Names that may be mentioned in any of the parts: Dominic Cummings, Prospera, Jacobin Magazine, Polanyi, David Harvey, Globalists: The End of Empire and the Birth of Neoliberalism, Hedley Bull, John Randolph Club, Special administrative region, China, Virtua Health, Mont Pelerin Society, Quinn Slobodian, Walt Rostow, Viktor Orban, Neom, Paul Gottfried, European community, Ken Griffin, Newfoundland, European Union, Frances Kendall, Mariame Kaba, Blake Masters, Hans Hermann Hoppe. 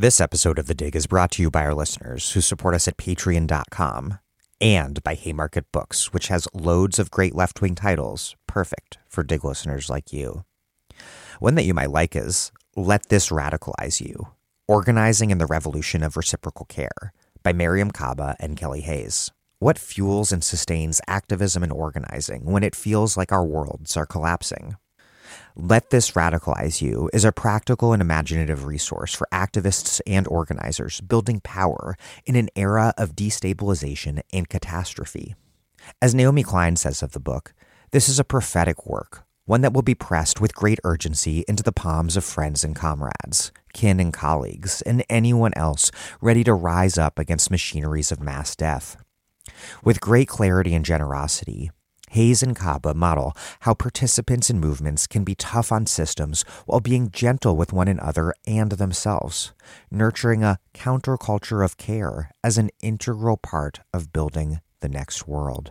This episode of The Dig is brought to you by our listeners who support us at patreon.com and by Haymarket Books, which has loads of great left-wing titles, perfect for Dig listeners like you. One that you might like is Let This Radicalize You, Organizing in the Revolution of Reciprocal Care by Mariame Kaba and Kelly Hayes. What fuels and sustains activism and organizing when it feels like our worlds are collapsing? Let This Radicalize You is a practical and imaginative resource for activists and organizers building power in an era of destabilization and catastrophe. As Naomi Klein says of the book, this is a prophetic work, one that will be pressed with great urgency into the palms of friends and comrades, kin and colleagues, and anyone else ready to rise up against machineries of mass death. With great clarity and generosity, Hayes and Kaba model how participants in movements can be tough on systems while being gentle with one another and themselves, nurturing a counterculture of care as an integral part of building the next world.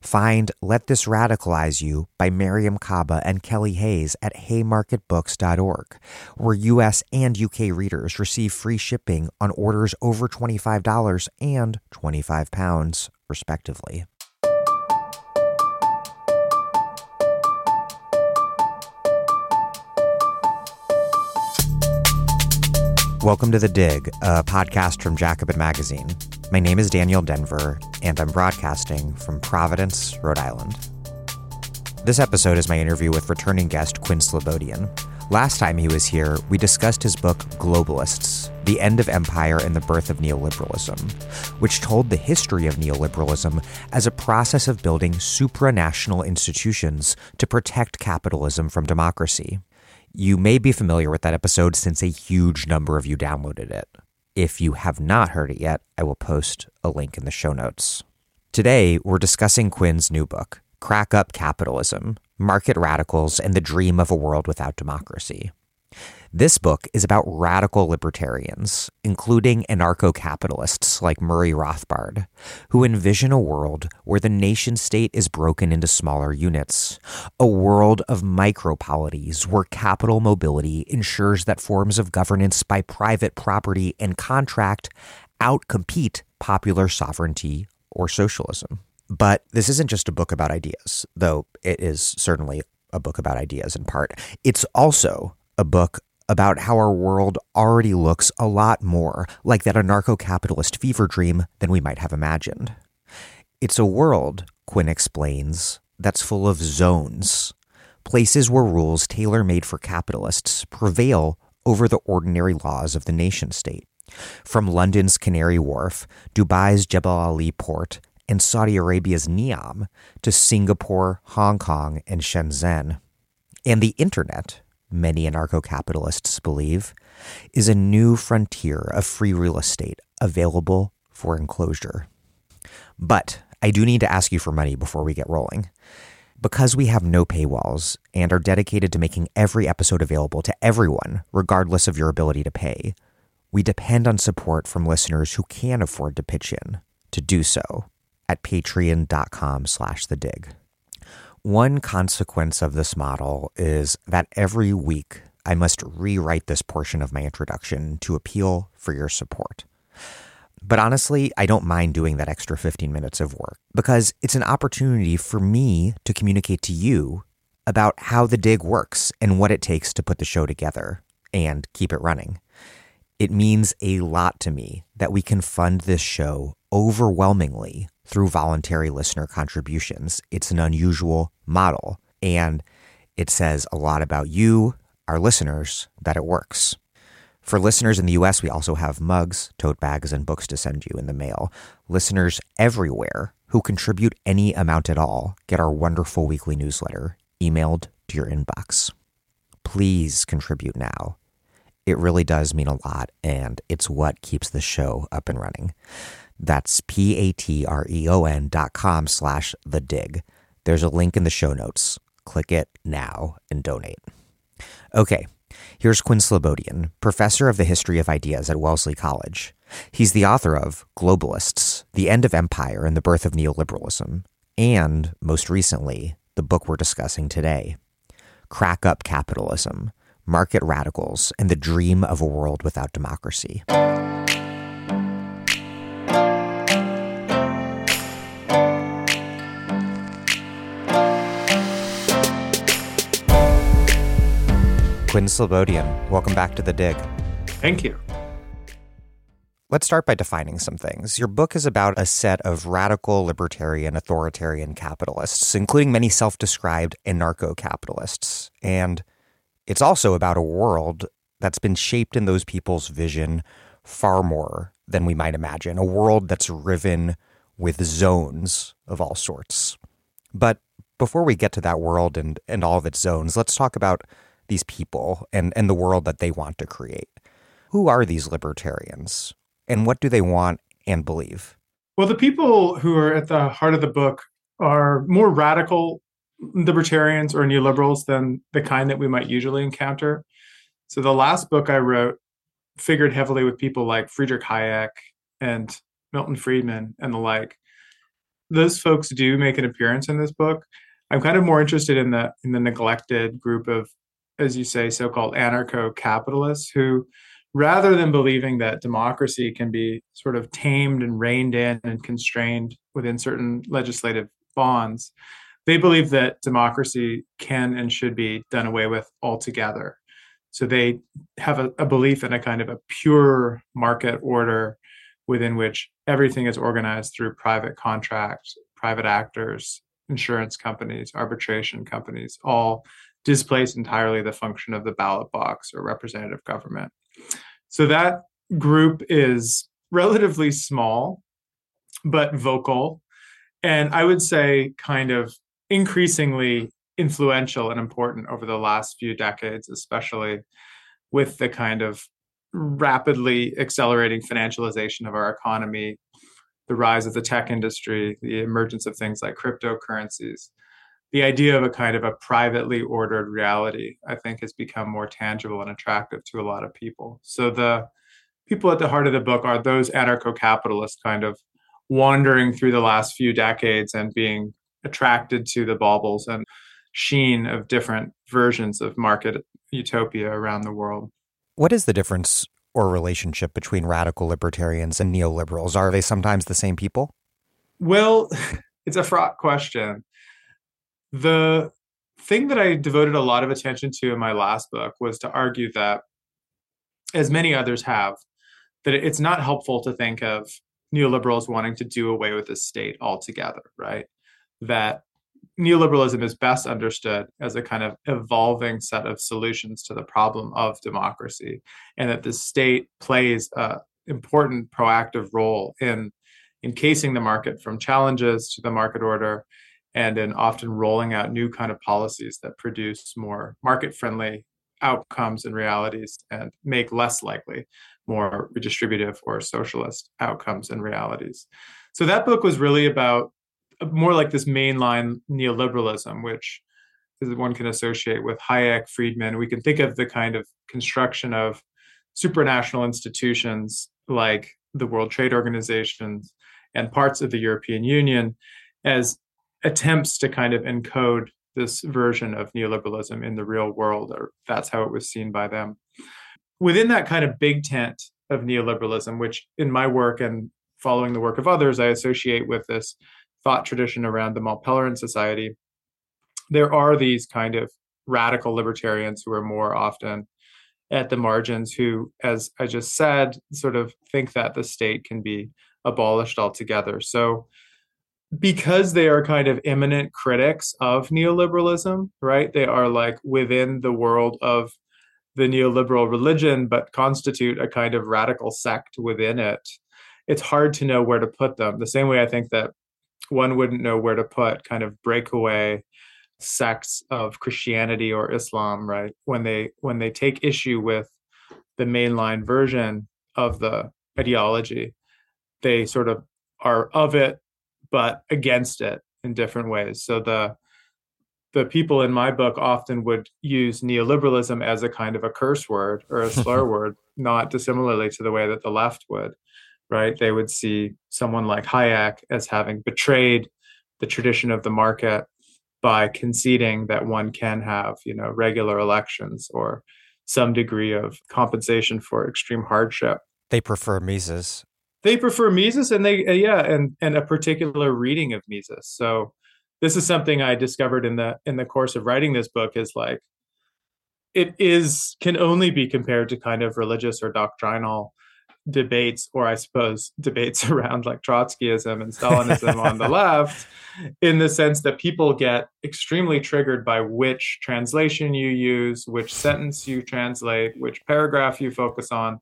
Find Let This Radicalize You by Mariame Kaba and Kelly Hayes at haymarketbooks.org, where U.S. and U.K. readers receive free shipping on orders over $25 and £25, respectively. Welcome to The Dig, a podcast from Jacobin Magazine. My name is Daniel Denver, and I'm broadcasting from Providence, Rhode Island. This episode is my interview with returning guest Quinn Slobodian. Last time he was here, we discussed his book, Globalists: The End of Empire and the Birth of Neoliberalism, which told the history of neoliberalism as a process of building supranational institutions to protect capitalism from democracy. You may be familiar with that episode since a huge number of you downloaded it. If you have not heard it yet, I will post a link in the show notes. Today, we're discussing Quinn's new book, Crack-Up Capitalism: Market Radicals and the Dream of a World Without Democracy. This book is about radical libertarians, including anarcho-capitalists like Murray Rothbard, who envision a world where the nation-state is broken into smaller units, a world of micropolities where capital mobility ensures that forms of governance by private property and contract outcompete popular sovereignty or socialism. But this isn't just a book about ideas, though it is certainly a book about ideas in part. It's also a book about how our world already looks a lot more like that anarcho-capitalist fever dream than we might have imagined. It's a world, Quinn explains, that's full of zones, places where rules tailor-made for capitalists prevail over the ordinary laws of the nation-state. From London's Canary Wharf, Dubai's Jebel Ali port, and Saudi Arabia's Neom, to Singapore, Hong Kong, and Shenzhen. And the internet, many anarcho-capitalists believe, is a new frontier of free real estate available for enclosure. But I do need to ask you for money before we get rolling. Because we have no paywalls and are dedicated to making every episode available to everyone, regardless of your ability to pay, we depend on support from listeners who can afford to pitch in to do so at patreon.com/thedig. One consequence of this model is that every week I must rewrite this portion of my introduction to appeal for your support. But honestly, I don't mind doing that extra 15 minutes of work because it's an opportunity for me to communicate to you about how The Dig works and what it takes to put the show together and keep it running. It means a lot to me that we can fund this show overwhelmingly through voluntary listener contributions. It's an unusual model, and it says a lot about you, our listeners, that it works. For listeners in the U.S., we also have mugs, tote bags, and books to send you in the mail. Listeners everywhere who contribute any amount at all get our wonderful weekly newsletter emailed to your inbox. Please contribute now. It really does mean a lot, and it's what keeps the show up and running. That's patreon.com/thedig. There's a link in the show notes. Click it now and donate. Okay, here's Quinn Slobodian, professor of the history of ideas at Wellesley College. He's the author of Globalists: The End of Empire and the Birth of Neoliberalism, and most recently, the book we're discussing today, Crack-Up Capitalism: market radicals, and the dream of a world without democracy. Quinn Slobodian, welcome back to The Dig. Thank you. Let's start by defining some things. Your book is about a set of radical, libertarian, authoritarian capitalists, including many self-described anarcho-capitalists. And it's also about a world that's been shaped in those people's vision far more than we might imagine, a world that's riven with zones of all sorts. But before we get to that world and all of its zones, let's talk about these people and the world that they want to create. Who are these libertarians and what do they want and believe? Well, the people who are at the heart of the book are more radical libertarians or neoliberals than the kind that we might usually encounter. So the last book I wrote figured heavily with people like Friedrich Hayek and Milton Friedman and the like. Those folks do make an appearance in this book. I'm kind of more interested in the neglected group of, as you say, so-called anarcho-capitalists who, rather than believing that democracy can be sort of tamed and reined in and constrained within certain legislative bonds, they believe that democracy can and should be done away with altogether. So they have a belief in a kind of a pure market order within which everything is organized through private contracts, private actors, insurance companies, arbitration companies, all displace entirely the function of the ballot box or representative government. So that group is relatively small, but vocal, and I would say kind of increasingly influential and important over the last few decades, especially with the kind of rapidly accelerating financialization of our economy, the rise of the tech industry, the emergence of things like cryptocurrencies. The idea of a kind of a privately ordered reality, I think, has become more tangible and attractive to a lot of people. So the people at the heart of the book are those anarcho-capitalists kind of wandering through the last few decades and being attracted to the baubles and sheen of different versions of market utopia around the world. What is the difference or relationship between radical libertarians and neoliberals? Are they sometimes the same people? Well, it's a fraught question. The thing that I devoted a lot of attention to in my last book was to argue that, as many others have, that it's not helpful to think of neoliberals wanting to do away with the state altogether, right? That neoliberalism is best understood as a kind of evolving set of solutions to the problem of democracy, and that the state plays an important proactive role in encasing the market from challenges to the market order, and in often rolling out new kind of policies that produce more market-friendly outcomes and realities and make less likely more redistributive or socialist outcomes and realities. So that book was really about more like this mainline neoliberalism, which one can associate with Hayek, Friedman. We can think of the kind of construction of supranational institutions like the World Trade Organization and parts of the European Union as attempts to kind of encode this version of neoliberalism in the real world, or that's how it was seen by them. Within that kind of big tent of neoliberalism, which in my work and following the work of others, I associate with this thought tradition around the Mont Pelerin Society, there are these kind of radical libertarians who are more often at the margins who, as I just said, sort of think that the state can be abolished altogether. So because they are kind of eminent critics of neoliberalism, right? They are like within the world of the neoliberal religion, but constitute a kind of radical sect within it. It's hard to know where to put them. The same way I think that one wouldn't know where to put kind of breakaway sects of Christianity or Islam, right? When they take issue with the mainline version of the ideology, they sort of are of it, but against it in different ways. So the people in my book often would use neoliberalism as a kind of a curse word or a slur word, not dissimilarly to the way that the left would, right? They would see someone like Hayek as having betrayed the tradition of the market by conceding that one can have, regular elections or some degree of compensation for extreme hardship. They prefer Mises. They prefer Mises, and they and a particular reading of Mises. So this is something I discovered in the course of writing this book, is like it can only be compared to kind of religious or doctrinal debates, or I suppose debates around like Trotskyism and Stalinism on the left, in the sense that people get extremely triggered by which translation you use, which sentence you translate, which paragraph you focus on.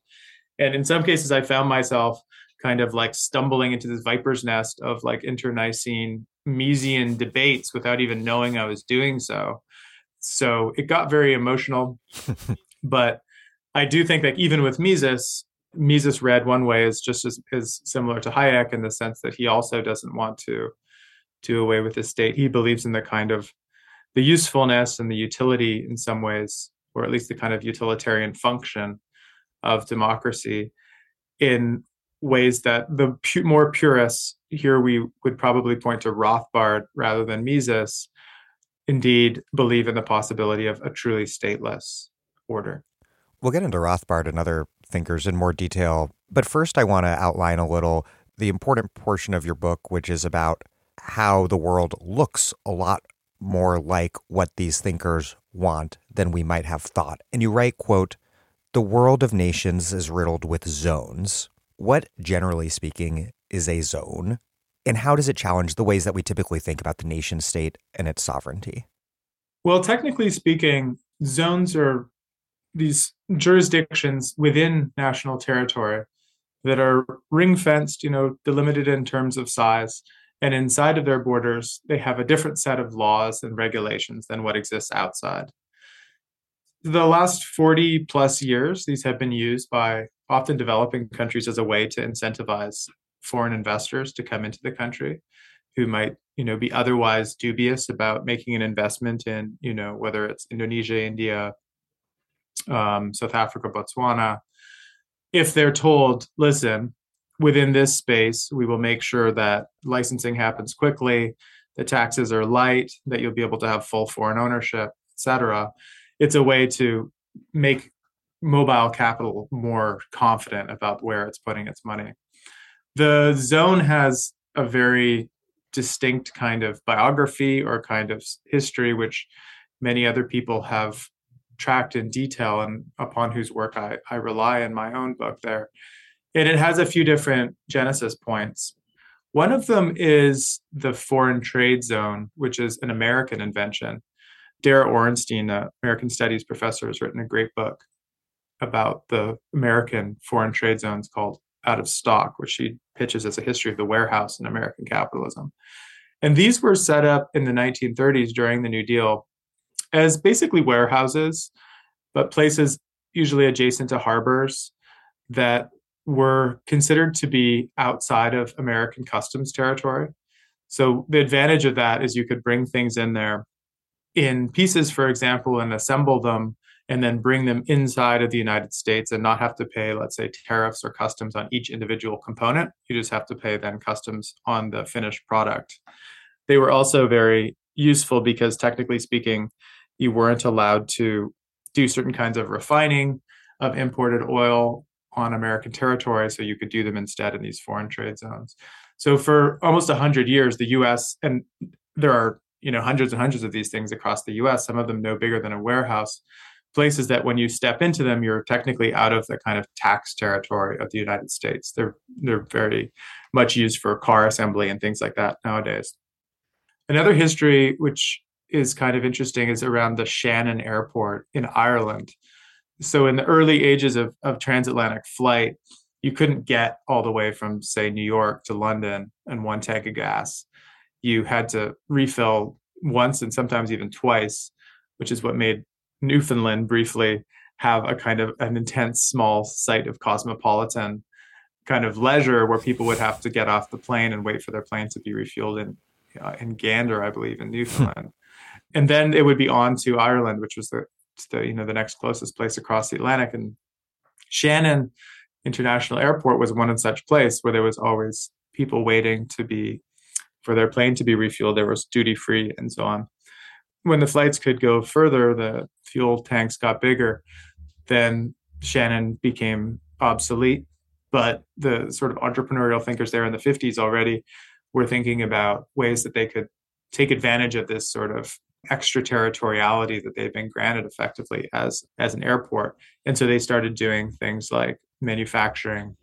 And in some cases, I found myself kind of like stumbling into this viper's nest of like internecine Misesian debates without even knowing I was doing so. So it got very emotional. But I do think that even with Mises read one way is just as similar to Hayek, in the sense that he also doesn't want to do away with the state. He believes in the kind of the usefulness and the utility in some ways, or at least the kind of utilitarian function of democracy in ways that the more purists, here we would probably point to Rothbard rather than Mises, indeed believe in the possibility of a truly stateless order. We'll get into Rothbard and other thinkers in more detail, but first I want to outline a little the important portion of your book, which is about how the world looks a lot more like what these thinkers want than we might have thought. And you write, quote, "The world of nations is riddled with zones. What, generally speaking, is a zone? And how does it challenge the ways that we typically think about the nation state and its sovereignty?" Well, technically speaking, zones are these jurisdictions within national territory that are ring-fenced, delimited in terms of size. And inside of their borders, they have a different set of laws and regulations than what exists outside. The last 40 plus years, these have been used by often developing countries as a way to incentivize foreign investors to come into the country who might, be otherwise dubious about making an investment in, whether it's Indonesia, India, South Africa, Botswana. If they're told, listen, within this space, we will make sure that licensing happens quickly, the taxes are light, that you'll be able to have full foreign ownership, etc. It's a way to make mobile capital more confident about where it's putting its money. The zone has a very distinct kind of biography or kind of history, which many other people have tracked in detail and upon whose work I rely in my own book there. And it has a few different genesis points. One of them is the foreign trade zone, which is an American invention. Dara Orenstein, an American studies professor, has written a great book about the American foreign trade zones called Out of Stock, which she pitches as a history of the warehouse in American capitalism. And these were set up in the 1930s during the New Deal as basically warehouses, but places usually adjacent to harbors that were considered to be outside of American customs territory. So the advantage of that is you could bring things in there in pieces, for example, and assemble them and then bring them inside of the United States and not have to pay, let's say, tariffs or customs on each individual component. You just have to pay then customs on the finished product. They were also very useful because, technically speaking, you weren't allowed to do certain kinds of refining of imported oil on American territory, so you could do them instead in these foreign trade zones. So for almost 100 years, the U.S., and there are hundreds and hundreds of these things across the U.S., some of them no bigger than a warehouse, places that when you step into them, you're technically out of the kind of tax territory of the United States. They're very much used for car assembly and things like that nowadays. Another history, which is kind of interesting, is around the Shannon Airport in Ireland. So in the early ages of transatlantic flight, you couldn't get all the way from, say, New York to London in one tank of gas. You had to refill once and sometimes even twice, which is what made Newfoundland briefly have a kind of an intense small site of cosmopolitan kind of leisure where people would have to get off the plane and wait for their plane to be refueled in Gander, I believe, in Newfoundland. And then it would be on to Ireland, which was the next closest place across the Atlantic. And Shannon International Airport was one such place where there was always people waiting for their plane to be refueled. There was duty free and so on. When the flights could go further, the fuel tanks got bigger. then Shannon became obsolete. But the sort of entrepreneurial thinkers there in the 50s already were thinking about ways that they could take advantage of this sort of extraterritoriality that they've been granted effectively as an airport. And so they started doing things like manufacturing,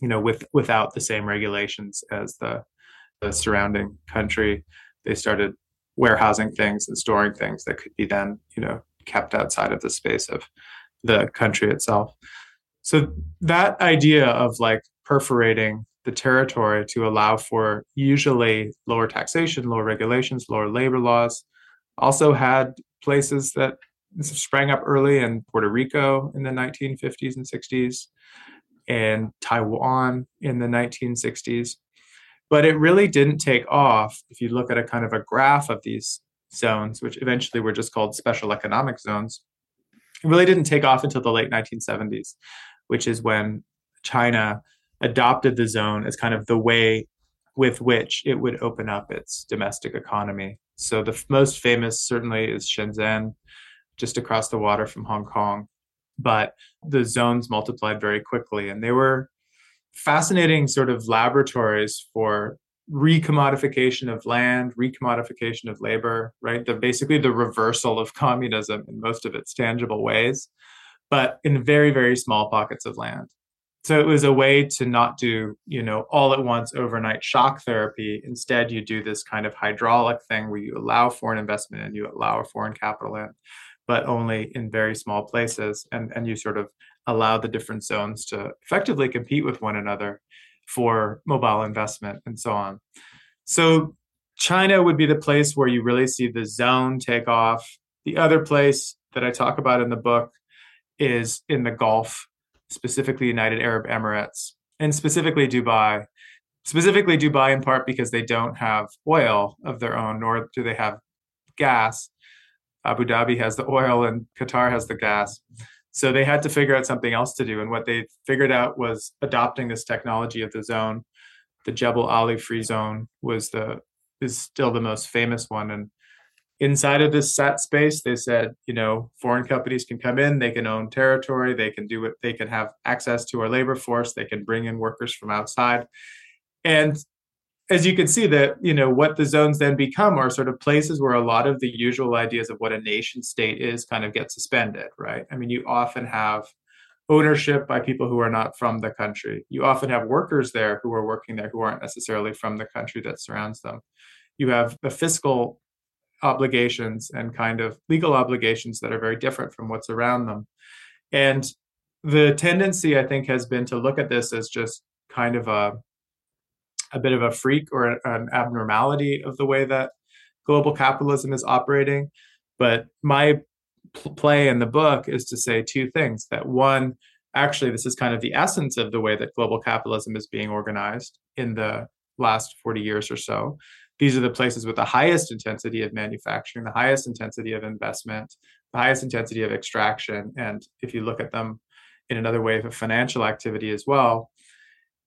you know, without the same regulations as the surrounding country. They started warehousing things and storing things that could be then, you know, kept outside of the space of the country itself. So that idea of like perforating the territory to allow for usually lower taxation, lower regulations, lower labor laws, also had places that sprang up early in Puerto Rico in the 1950s and 60s and Taiwan in the 1960s. But it really didn't take off if you look at a kind of a graph of these zones, which eventually were just called special economic zones. It really didn't take off until the late 1970s, which is when China adopted the zone as kind of the way with which it would open up its domestic economy. So the most famous certainly is Shenzhen, just across the water from Hong Kong. But the zones multiplied very quickly, and they were fascinating sort of laboratories for recommodification of land, recommodification of labor, right? Basically the reversal of communism in most of its tangible ways, but in very, very small pockets of land. So it was a way to not do, you know, all at once overnight shock therapy. Instead, you do this kind of hydraulic thing where you allow foreign investment and you allow foreign capital in, but only in very small places. And you sort of allow the different zones to effectively compete with one another for mobile investment and so on. So China would be the place where you really see the zone take off. The other place that I talk about in the book is in the Gulf, specifically United Arab Emirates, and specifically Dubai in part because they don't have oil of their own, nor do they have gas. Abu Dhabi has the oil and Qatar has the gas. So they had to figure out something else to do. And what they figured out was adopting this technology of the zone. The Jebel Ali free zone is still the most famous one. And inside of this set space, they said, you know, foreign companies can come in, they can own territory, they can do it, they can have access to our labor force, they can bring in workers from outside. And as you can see that, you know, what the zones then become are sort of places where a lot of the usual ideas of what a nation state is kind of get suspended, right? I mean, you often have ownership by people who are not from the country. You often have workers there who are working there who aren't necessarily from the country that surrounds them. You have the fiscal obligations and kind of legal obligations that are very different from what's around them. And the tendency, I think, has been to look at this as just kind of a bit of a freak or an abnormality of the way that global capitalism is operating. But my play in the book is to say two things. That one, actually, this is kind of the essence of the way that global capitalism is being organized in the last 40 years or so. These are the places with the highest intensity of manufacturing, the highest intensity of investment, the highest intensity of extraction. And if you look at them in another way of financial activity as well.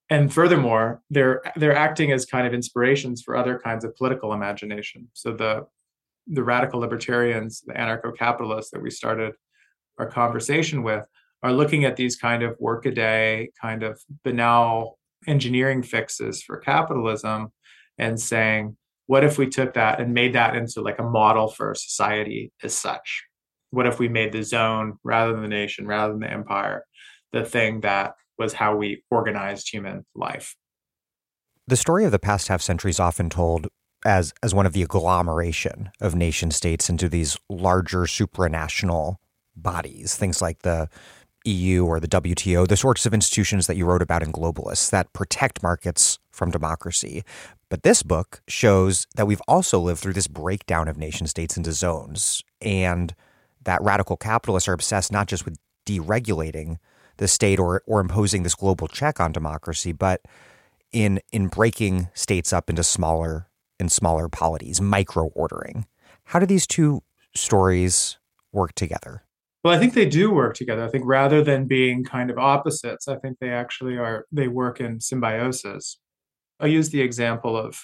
And furthermore, they're acting as kind of inspirations for other kinds of political imagination. So the radical libertarians, the anarcho-capitalists that we started our conversation with are looking at these kind of workaday, kind of banal engineering fixes for capitalism and saying, what if we took that and made that into like a model for society as such? What if we made the zone rather than the nation, rather than the empire, the thing that was how we organized human life? The story of the past half century is often told as one of the agglomeration of nation states into these larger supranational bodies, things like the EU or the WTO, the sorts of institutions that you wrote about in Globalists that protect markets from democracy. But this book shows that we've also lived through this breakdown of nation states into zones, and that radical capitalists are obsessed not just with deregulating the state or imposing this global check on democracy, but in breaking states up into smaller and smaller polities, micro-ordering. How do these two stories work together? Well, I think they do work together. I think rather than being kind of opposites, I think they actually are, they work in symbiosis. I'll use the example of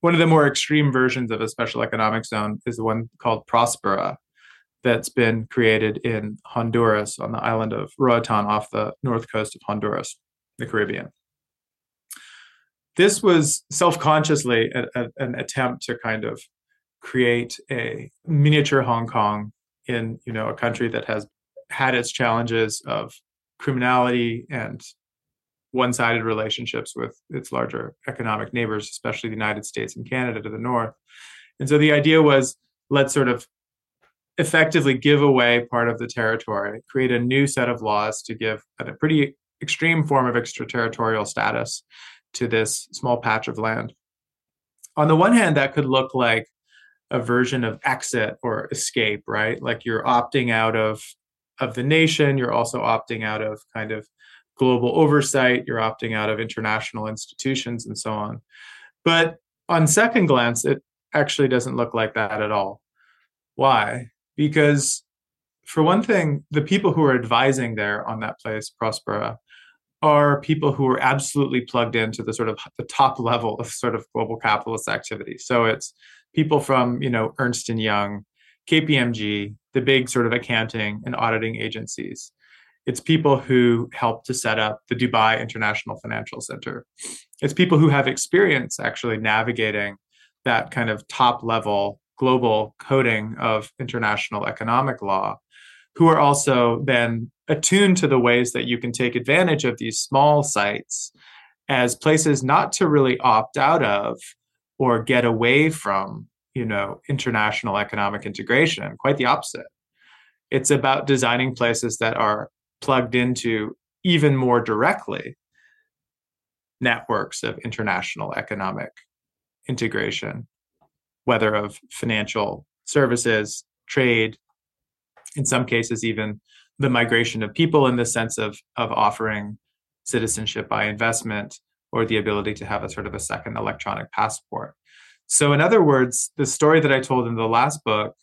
one of the more extreme versions of a special economic zone is the one called Prospera, that's been created in Honduras on the island of Roatan off the north coast of Honduras, the Caribbean. This was self-consciously an attempt to kind of create a miniature Hong Kong in, you know, a country that has had its challenges of criminality and one-sided relationships with its larger economic neighbors, especially the United States and Canada to the north. And so the idea was, let's sort of effectively give away part of the territory, create a new set of laws to give a pretty extreme form of extraterritorial status to this small patch of land. On the one hand, that could look like a version of exit or escape, right? Like you're opting out of the nation, you're also opting out of kind of global oversight, you're opting out of international institutions and so on. But on second glance, it actually doesn't look like that at all. Why? Because for one thing, the people who are advising there on that place, Prospera, are people who are absolutely plugged into the sort of the top level of sort of global capitalist activity. So it's people from, you know, Ernst & Young, KPMG, the big sort of accounting and auditing agencies. It's people who helped to set up the Dubai International Financial Center. It's people who have experience actually navigating that kind of top level global coding of international economic law, who are also then attuned to the ways that you can take advantage of these small sites as places not to really opt out of or get away from, you know, international economic integration. Quite the opposite. It's about designing places that are plugged into even more directly networks of international economic integration, whether of financial services, trade, in some cases, even the migration of people in the sense of offering citizenship by investment or the ability to have a sort of a second electronic passport. So in other words, the story that I told in the last book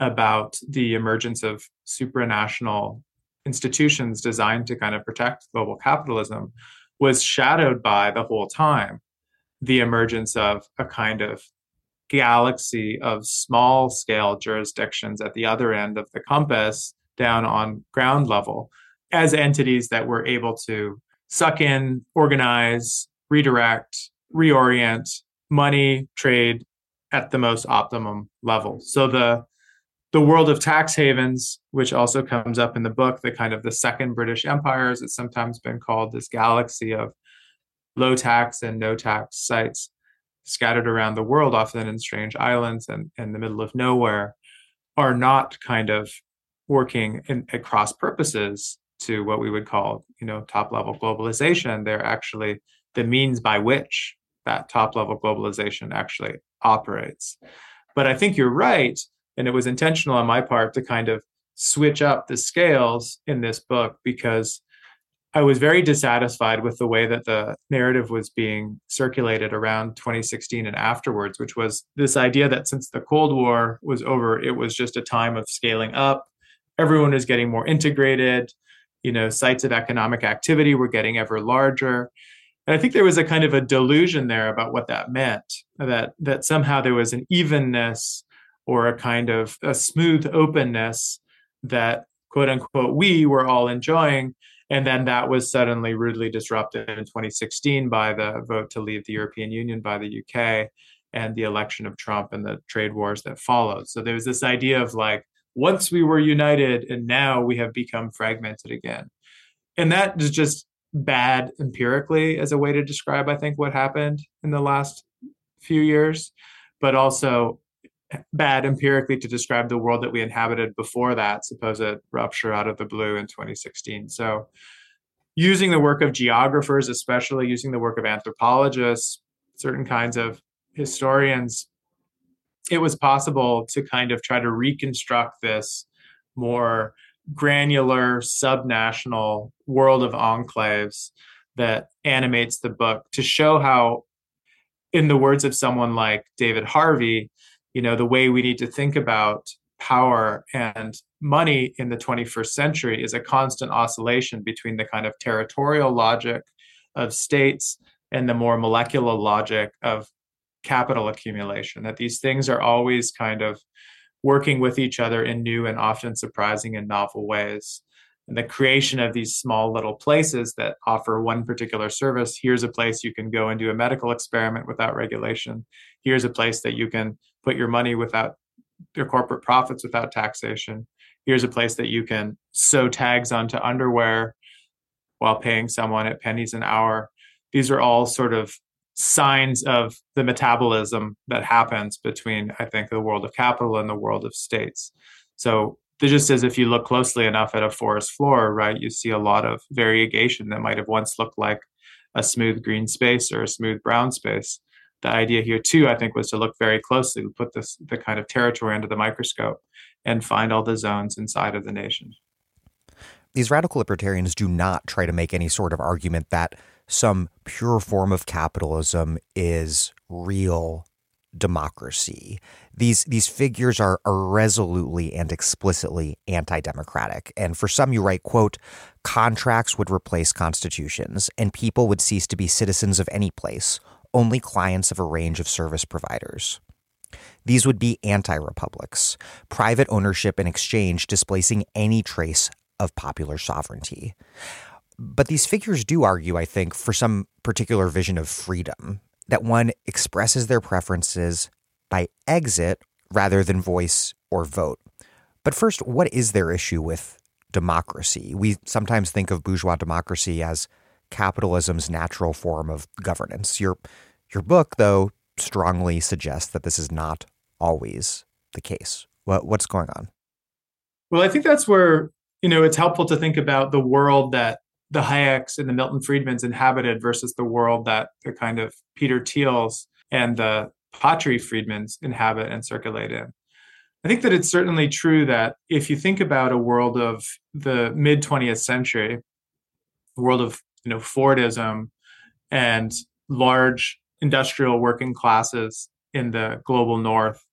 about the emergence of supranational institutions designed to kind of protect global capitalism was shadowed by the whole time, the emergence of a kind of galaxy of small scale jurisdictions at the other end of the compass down on ground level as entities that were able to suck in, organize, redirect, reorient money, trade at the most optimum level. So the world of tax havens, which also comes up in the book, the kind of the second British Empire, as it's sometimes been called, this galaxy of low tax and no tax sites scattered around the world, often in strange islands and in the middle of nowhere, are not kind of working across purposes to what we would call, you know, top level globalization. They're actually the means by which that top level globalization actually operates. But I think you're right. And it was intentional on my part to kind of switch up the scales in this book because I was very dissatisfied with the way that the narrative was being circulated around 2016 and afterwards, which was this idea that since the Cold War was over, it was just a time of scaling up. Everyone was getting more integrated. You know, sites of economic activity were getting ever larger. And I think there was a kind of a delusion there about what that meant, that somehow there was an evenness or a kind of a smooth openness that, quote unquote, we were all enjoying. And then that was suddenly rudely disrupted in 2016 by the vote to leave the European Union by the UK and the election of Trump and the trade wars that followed. So there was this idea of like, once we were united and now we have become fragmented again. And that is just bad empirically as a way to describe, I think, what happened in the last few years, but also bad empirically to describe the world that we inhabited before that supposed rupture out of the blue in 2016. So using the work of geographers, especially using the work of anthropologists, certain kinds of historians, it was possible to kind of try to reconstruct this more granular subnational world of enclaves that animates the book to show how, in the words of someone like David Harvey, you know, the way we need to think about power and money in the 21st century is a constant oscillation between the kind of territorial logic of states and the more molecular logic of capital accumulation, that these things are always kind of working with each other in new and often surprising and novel ways. And the creation of these small little places that offer one particular service. Here's a place you can go and do a medical experiment without regulation. Here's a place that you can put your money without your corporate profits, without taxation. Here's a place that you can sew tags onto underwear while paying someone at pennies an hour. These are all sort of signs of the metabolism that happens between, I think, the world of capital and the world of states. So just as if you look closely enough at a forest floor, right, you see a lot of variegation that might have once looked like a smooth green space or a smooth brown space. The idea here, too, I think, was to look very closely, to put the kind of territory under the microscope and find all the zones inside of the nation. These radical libertarians do not try to make any sort of argument that some pure form of capitalism is real democracy. These figures are resolutely and explicitly anti-democratic. And for some, you write, quote, contracts would replace constitutions and people would cease to be citizens of any place, only clients of a range of service providers. These would be anti-republics, private ownership and exchange displacing any trace of popular sovereignty. But these figures do argue, I think, for some particular vision of freedom, that one expresses their preferences by exit rather than voice or vote. But first, what is their issue with democracy? We sometimes think of bourgeois democracy as capitalism's natural form of governance. Your book, though, strongly suggests that this is not always the case. What's going on? Well, I think that's where, it's helpful to think about the world that the Hayeks and the Milton Friedmans inhabited versus the world that the kind of Peter Thiels and the Patry Friedmans inhabit and circulate in. I think that it's certainly true that if you think about a world of the mid-20th century, a world of Fordism and large industrial working classes in the global north,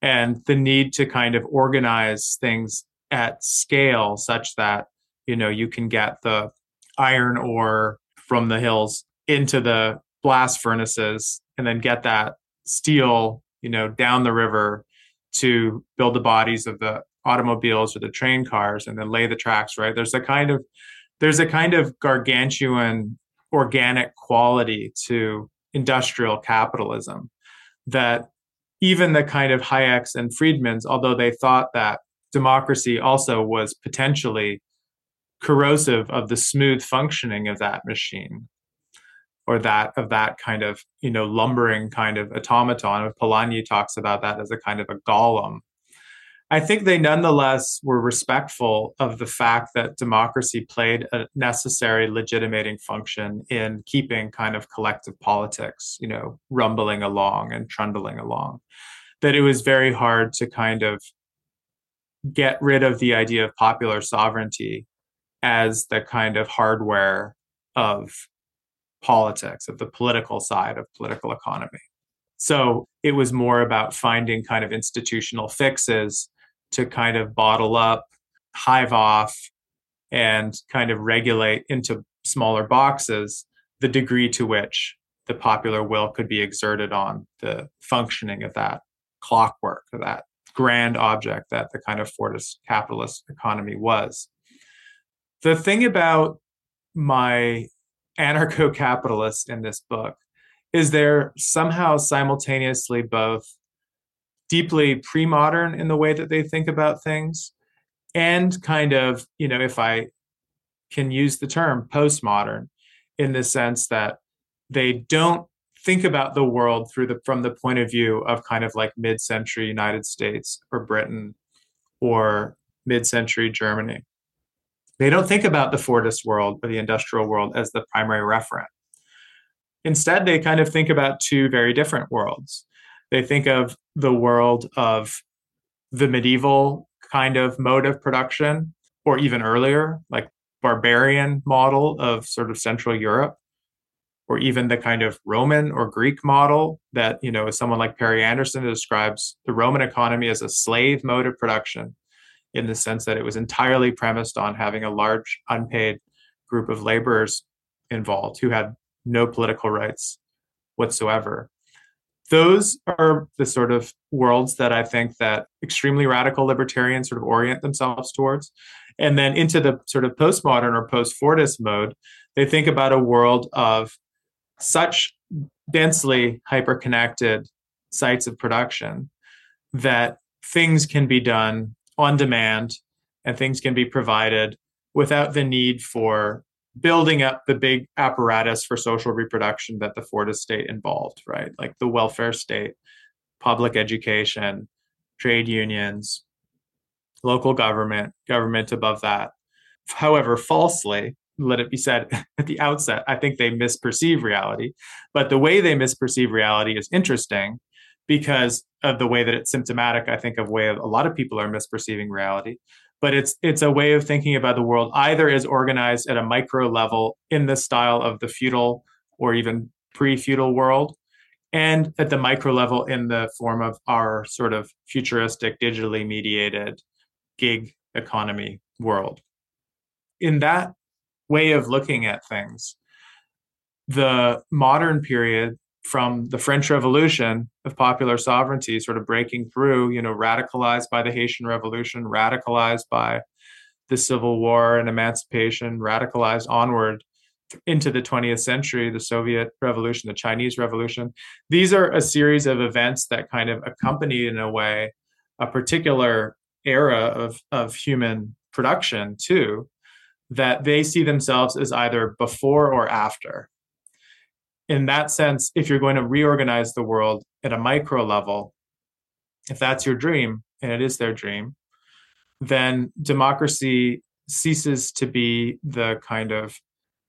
and the need to kind of organize things at scale such that you can get the iron ore from the hills into the blast furnaces and then get that steel, down the river to build the bodies of the automobiles or the train cars and then lay the tracks, right? There's a kind of gargantuan organic quality to industrial capitalism that even the kind of Hayeks and Friedmans, although they thought that democracy also was potentially corrosive of the smooth functioning of that machine or that kind of, lumbering kind of automaton. Polanyi talks about that as a kind of a golem. I think they nonetheless were respectful of the fact that democracy played a necessary legitimating function in keeping kind of collective politics, rumbling along and trundling along, that it was very hard to kind of get rid of the idea of popular sovereignty as the kind of hardware of politics, of the political side of political economy. So it was more about finding kind of institutional fixes to kind of bottle up, hive off, and kind of regulate into smaller boxes the degree to which the popular will could be exerted on the functioning of that clockwork, of that grand object that the kind of Fordist capitalist economy was. The thing about my anarcho-capitalists in this book is they're somehow simultaneously both deeply pre-modern in the way that they think about things and kind of, if I can use the term, postmodern in the sense that they don't think about the world from the point of view of kind of like mid-century United States or Britain or mid-century Germany. They don't think about the Fordist world or the industrial world as the primary referent. Instead, they kind of think about two very different worlds. They think of the world of the medieval kind of mode of production, or even earlier, like barbarian model of sort of Central Europe, or even the kind of Roman or Greek model that, someone like Perry Anderson describes the Roman economy as a slave mode of production, in the sense that it was entirely premised on having a large unpaid group of laborers involved who had no political rights whatsoever. Those are the sort of worlds that I think that extremely radical libertarians sort of orient themselves towards. And then into the sort of postmodern or post-Fordist mode, they think about a world of such densely hyper-connected sites of production that things can be done on demand and things can be provided without the need for building up the big apparatus for social reproduction that the Fordist state involved, right? Like the welfare state, public education, trade unions, local government, government above that. However, falsely, let it be said at the outset, I think they misperceive reality. But the way they misperceive reality is interesting because of the way that it's symptomatic, I think, of way of a lot of people are misperceiving reality. But it's a way of thinking about the world either as organized at a micro level in the style of the feudal or even pre-feudal world, and at the micro level in the form of our sort of futuristic, digitally mediated gig economy world. In that way of looking at things, the modern period from the French Revolution of popular sovereignty sort of breaking through, you know, radicalized by the Haitian Revolution, radicalized by the Civil War and emancipation, radicalized onward into the 20th century, the Soviet Revolution, the Chinese Revolution. These are a series of events that kind of accompany, in a way, a particular era of human production too, that they see themselves as either before or after. In that sense, if you're going to reorganize the world at a micro level, if that's your dream, and it is their dream, then democracy ceases to be the kind of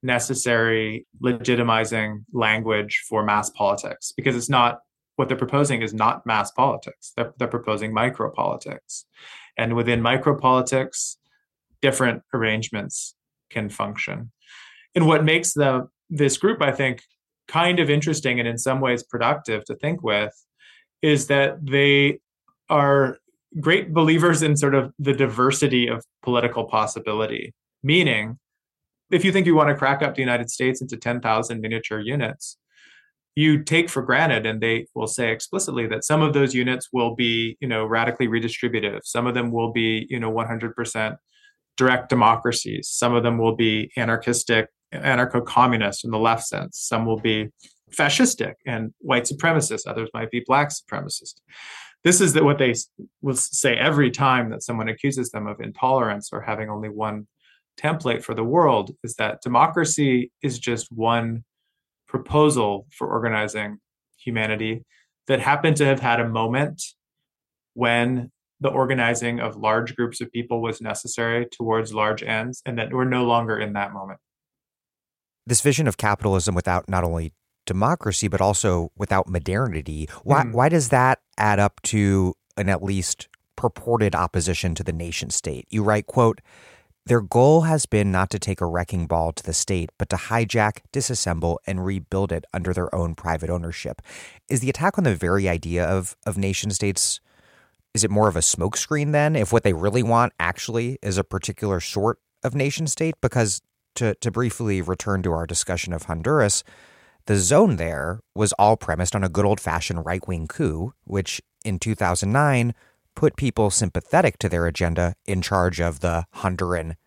necessary legitimizing language for mass politics, because it's not, what they're proposing is not mass politics. They're proposing micro politics. And within micro politics, different arrangements can function. And what makes this group, I think, kind of interesting and in some ways productive to think with is that they are great believers in sort of the diversity of political possibility. Meaning, if you think you want to crack up the United States into 10,000 miniature units, you take for granted, and they will say explicitly, that some of those units will be, you know, radically redistributive. Some of them will be, you know, 100% direct democracies. Some of them will be anarcho-communist in the left sense. Some will be fascistic and white supremacist. Others might be black supremacist. This is what they will say every time that someone accuses them of intolerance or having only one template for the world, is that democracy is just one proposal for organizing humanity that happened to have had a moment when the organizing of large groups of people was necessary towards large ends, and that we're no longer in that moment. This vision of capitalism without not only democracy, but also without modernity, why does that add up to an at least purported opposition to the nation state? You write, quote, "Their goal has been not to take a wrecking ball to the state, but to hijack, disassemble, and rebuild it under their own private ownership." Is the attack on the very idea of nation states, is it more of a smokescreen then, if what they really want actually is a particular sort of nation state? Because to briefly return to our discussion of Honduras, the zone there was all premised on a good old-fashioned right-wing coup, which in 2009 put people sympathetic to their agenda in charge of the Honduran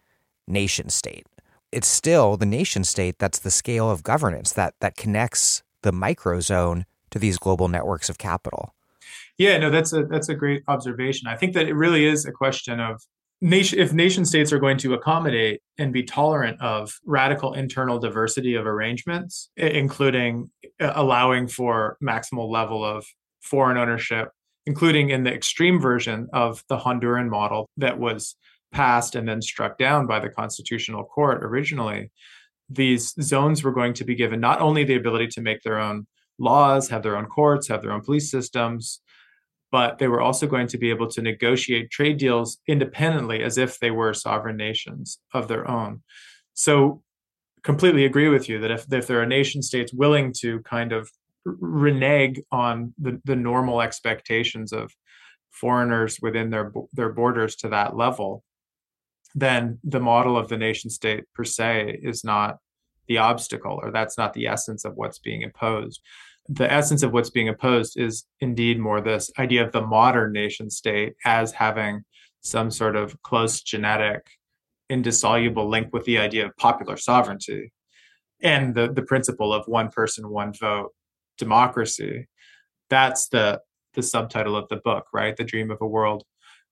nation-state. It's still the nation-state that's the scale of governance that connects the microzone to these global networks of capital. Yeah, no, that's a great observation. I think that it really is a question of if nation states are going to accommodate and be tolerant of radical internal diversity of arrangements, including allowing for maximal level of foreign ownership, including in the extreme version of the Honduran model that was passed and then struck down by the Constitutional Court originally, these zones were going to be given not only the ability to make their own laws, have their own courts, have their own police systems, but they were also going to be able to negotiate trade deals independently as if they were sovereign nations of their own. So completely agree with you that if there are nation states willing to kind of renege on the normal expectations of foreigners within their borders to that level, then the model of the nation state per se is not the obstacle, or that's not the essence of what's being imposed. the essence of what's being opposed is indeed more this idea of the modern nation state as having some sort of close genetic, indissoluble link with the idea of popular sovereignty and the principle of one person, one vote democracy. That's the subtitle of the book, right? The dream of a world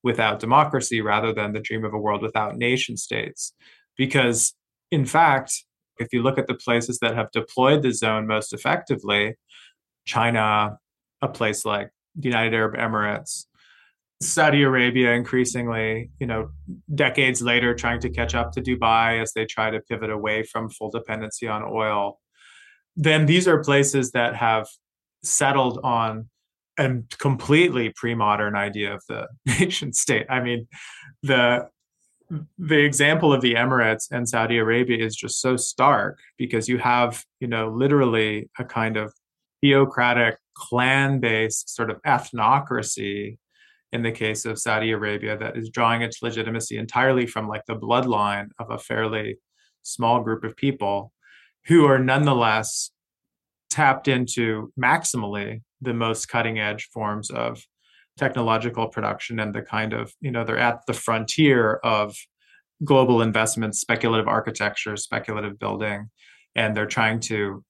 without democracy rather than the dream of a world without nation states. Because in fact, if you look at the places that have deployed the zone most effectively, China, a place like the United Arab Emirates, Saudi Arabia increasingly, decades later trying to catch up to Dubai as they try to pivot away from full dependency on oil, then these are places that have settled on a completely pre-modern idea of the nation state. I mean, the example of the Emirates and Saudi Arabia is just so stark because you have, literally a kind of theocratic clan-based sort of ethnocracy in the case of Saudi Arabia that is drawing its legitimacy entirely from like the bloodline of a fairly small group of people who are nonetheless tapped into maximally the most cutting edge forms of technological production and the kind of, they're at the frontier of global investments, speculative architecture, speculative building, and they're trying to,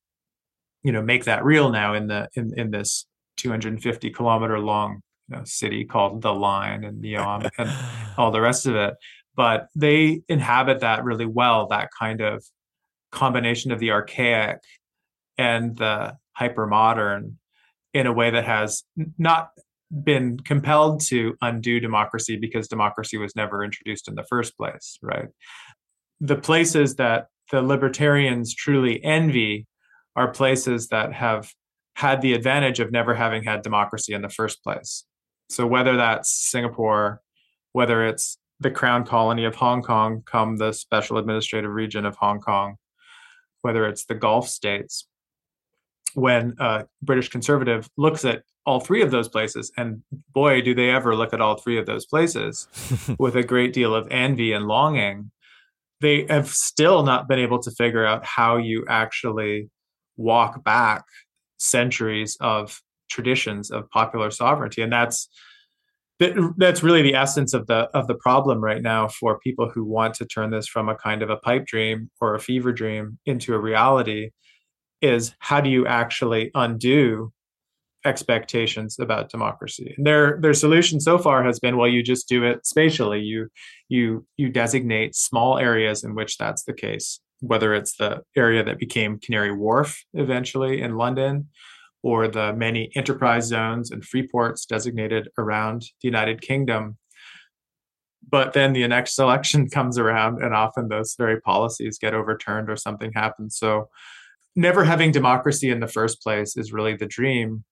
make that real now in this 250 kilometer long city called The Line and Neom and all the rest of it. But they inhabit that really well, that kind of combination of the archaic and the hyper-modern in a way that has not been compelled to undo democracy because democracy was never introduced in the first place, right? The places that the libertarians truly envy are places that have had the advantage of never having had democracy in the first place. So whether that's Singapore, whether it's the Crown Colony of Hong Kong, come the Special Administrative Region of Hong Kong, whether it's the Gulf states, when a British conservative looks at all three of those places, and boy, do they ever look at all three of those places with a great deal of envy and longing, they have still not been able to figure out how you actually walk back centuries of traditions of popular sovereignty. And that's really the essence of the problem right now for people who want to turn this from a kind of a pipe dream or a fever dream into a reality, is how do you actually undo expectations about democracy? And their solution so far has been, well, you just do it spatially. You designate small areas in which that's the case, whether it's the area that became Canary Wharf eventually in London, or the many enterprise zones and free ports designated around the United Kingdom. But then the next election comes around and often those very policies get overturned or something happens. So never having democracy in the first place is really the dream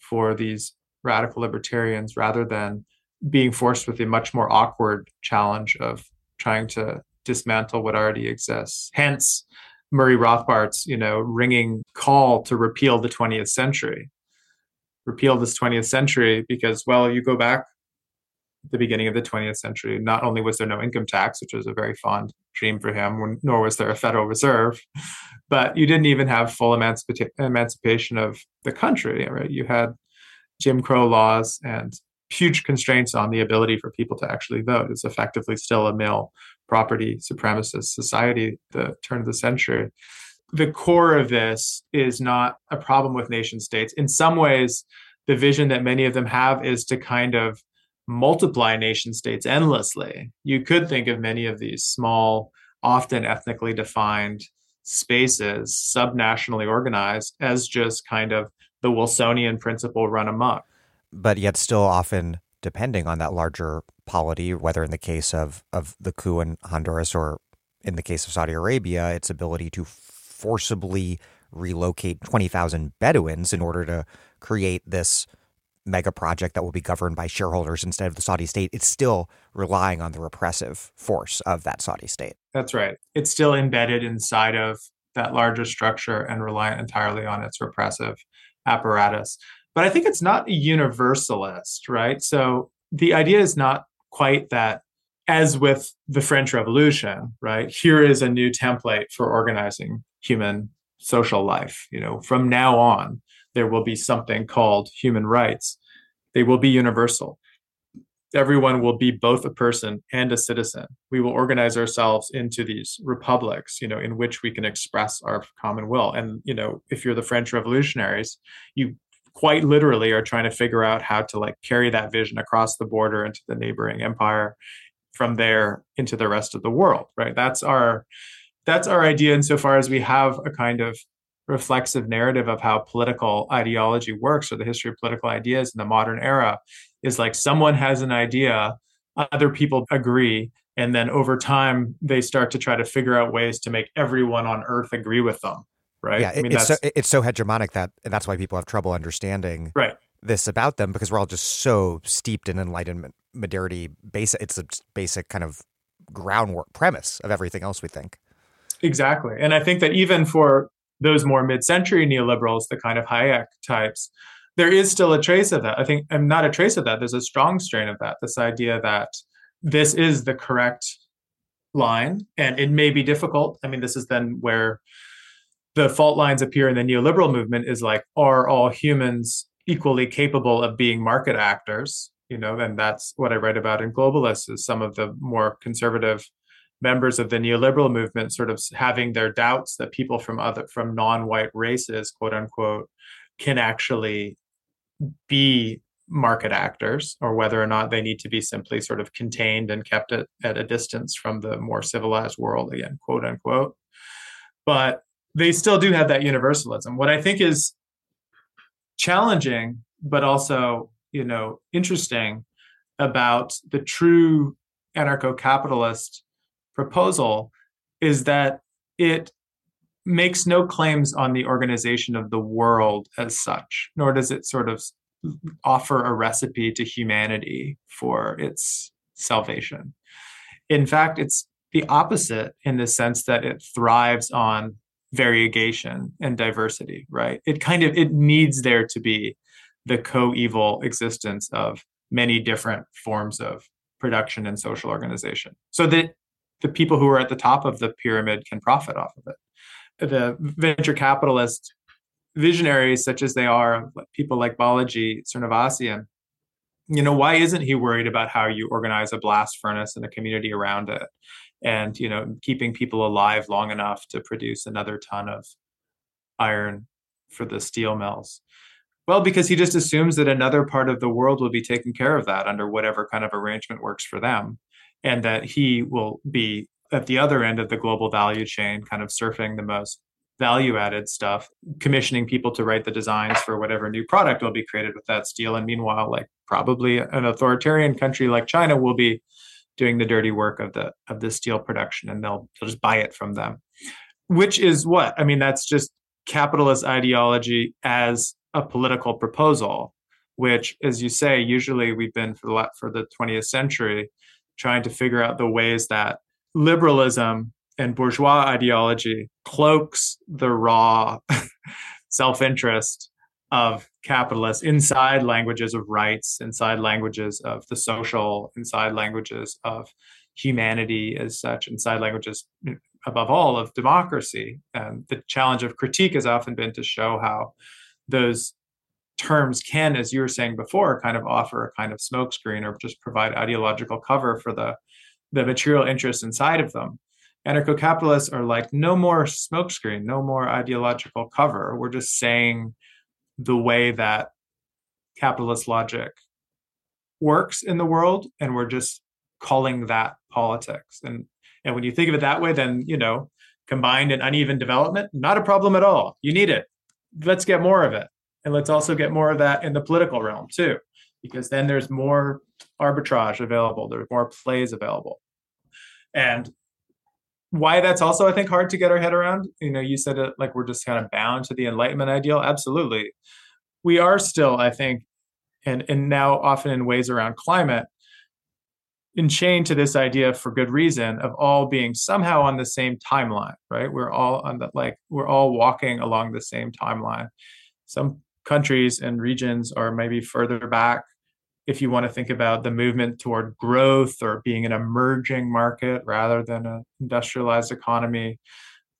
for these radical libertarians, rather than being forced with a much more awkward challenge of trying to dismantle what already exists. Hence, Murray Rothbard's, ringing call to repeal the 20th century. Repeal this 20th century because, well, you go back to the beginning of the 20th century. Not only was there no income tax, which was a very fond dream for him, nor was there a Federal Reserve, but you didn't even have full emancipation of the country, right? You had Jim Crow laws and huge constraints on the ability for people to actually vote. It's effectively still a male property supremacist society at the turn of the century. The core of this is not a problem with nation states. In some ways, the vision that many of them have is to kind of multiply nation states endlessly. You could think of many of these small, often ethnically defined spaces, subnationally organized, as just kind of the Wilsonian principle run amok. But yet still often depending on that larger polity, whether in the case of the coup in Honduras or in the case of Saudi Arabia, its ability to forcibly relocate 20,000 Bedouins in order to create this mega project that will be governed by shareholders instead of the Saudi state, it's still relying on the repressive force of that Saudi state. That's right. It's still embedded inside of that larger structure and reliant entirely on its repressive apparatus. But I think it's not a universalist, right? So the idea is not quite that, as with the French Revolution, right? Here is a new template for organizing human social life. You know, from now on, there will be something called human rights. They will be universal. Everyone will be both a person and a citizen. We will organize ourselves into these republics, you know, in which we can express our common will. And, you know, if you're the French revolutionaries, you quite literally are trying to figure out how to like carry that vision across the border into the neighboring empire, from there into the rest of the world, right? That's our idea insofar as we have a kind of reflexive narrative of how political ideology works, or the history of political ideas in the modern era is like someone has an idea, other people agree, and then over time they start to try to figure out ways to make everyone on earth agree with them, right? Yeah, it's so hegemonic that that's why people have trouble understanding this about them, because we're all just so steeped in Enlightenment modernity. It's a basic kind of groundwork premise of everything else we think. Exactly. And I think that even for those more mid-century neoliberals, the kind of Hayek types, there is still a trace of that. I think, and not a trace of that, there's a strong strain of that, this idea that this is the correct line, and it may be difficult. I mean, this is then where the fault lines appear in the neoliberal movement is like, are all humans equally capable of being market actors? You know, and that's what I write about in Globalists, is some of the more conservative members of the neoliberal movement sort of having their doubts that people from non-white races, quote unquote, can actually be market actors, or whether or not they need to be simply sort of contained and kept at a distance from the more civilized world, again, quote unquote. But they still do have that universalism. What I think is challenging, but also, you know, interesting about the true anarcho-capitalist proposal is that it makes no claims on the organization of the world as such, nor does it sort of offer a recipe to humanity for its salvation. In fact, it's the opposite in the sense that it thrives on variegation and diversity, right? It needs there to be the coeval existence of many different forms of production and social organization, so that the people who are at the top of the pyramid can profit off of it. The venture capitalist visionaries, such as they are, people like Balaji Srinivasan, you know, why isn't he worried about how you organize a blast furnace and a community around it, and, you know, keeping people alive long enough to produce another ton of iron for the steel mills? Well, because he just assumes that another part of the world will be taking care of that under whatever kind of arrangement works for them, and that he will be at the other end of the global value chain, kind of surfing the most value-added stuff, commissioning people to write the designs for whatever new product will be created with that steel. And meanwhile, like probably an authoritarian country like China will be doing the dirty work of the steel production, and they'll just buy it from them, which is what? I mean, that's just capitalist ideology as a political proposal, which, as you say, usually we've been for the 20th century trying to figure out the ways that liberalism and bourgeois ideology cloaks the raw self-interest of capitalists inside languages of rights, inside languages of the social, inside languages of humanity as such, inside languages, above all, of democracy. And the challenge of critique has often been to show how those terms can, as you were saying before, kind of offer a kind of smokescreen or just provide ideological cover for the material interests inside of them. Anarcho-capitalists are like, no more smokescreen, no more ideological cover. We're just saying the way that capitalist logic works in the world, and we're just calling that politics. And when you think of it that way, then, you know, combined and uneven development, not a problem at all. You need it. Let's get more of it. And let's also get more of that in the political realm too, because then there's more arbitrage available. There's more plays available. And why that's also, I think, hard to get our head around. You know, you said it like we're just kind of bound to the Enlightenment ideal. Absolutely. We are still, I think, and now often in ways around climate, enchained to this idea for good reason of all being somehow on the same timeline, right? We're all walking along the same timeline. Some countries and regions are maybe further back if you want to think about the movement toward growth or being an emerging market rather than an industrialized economy.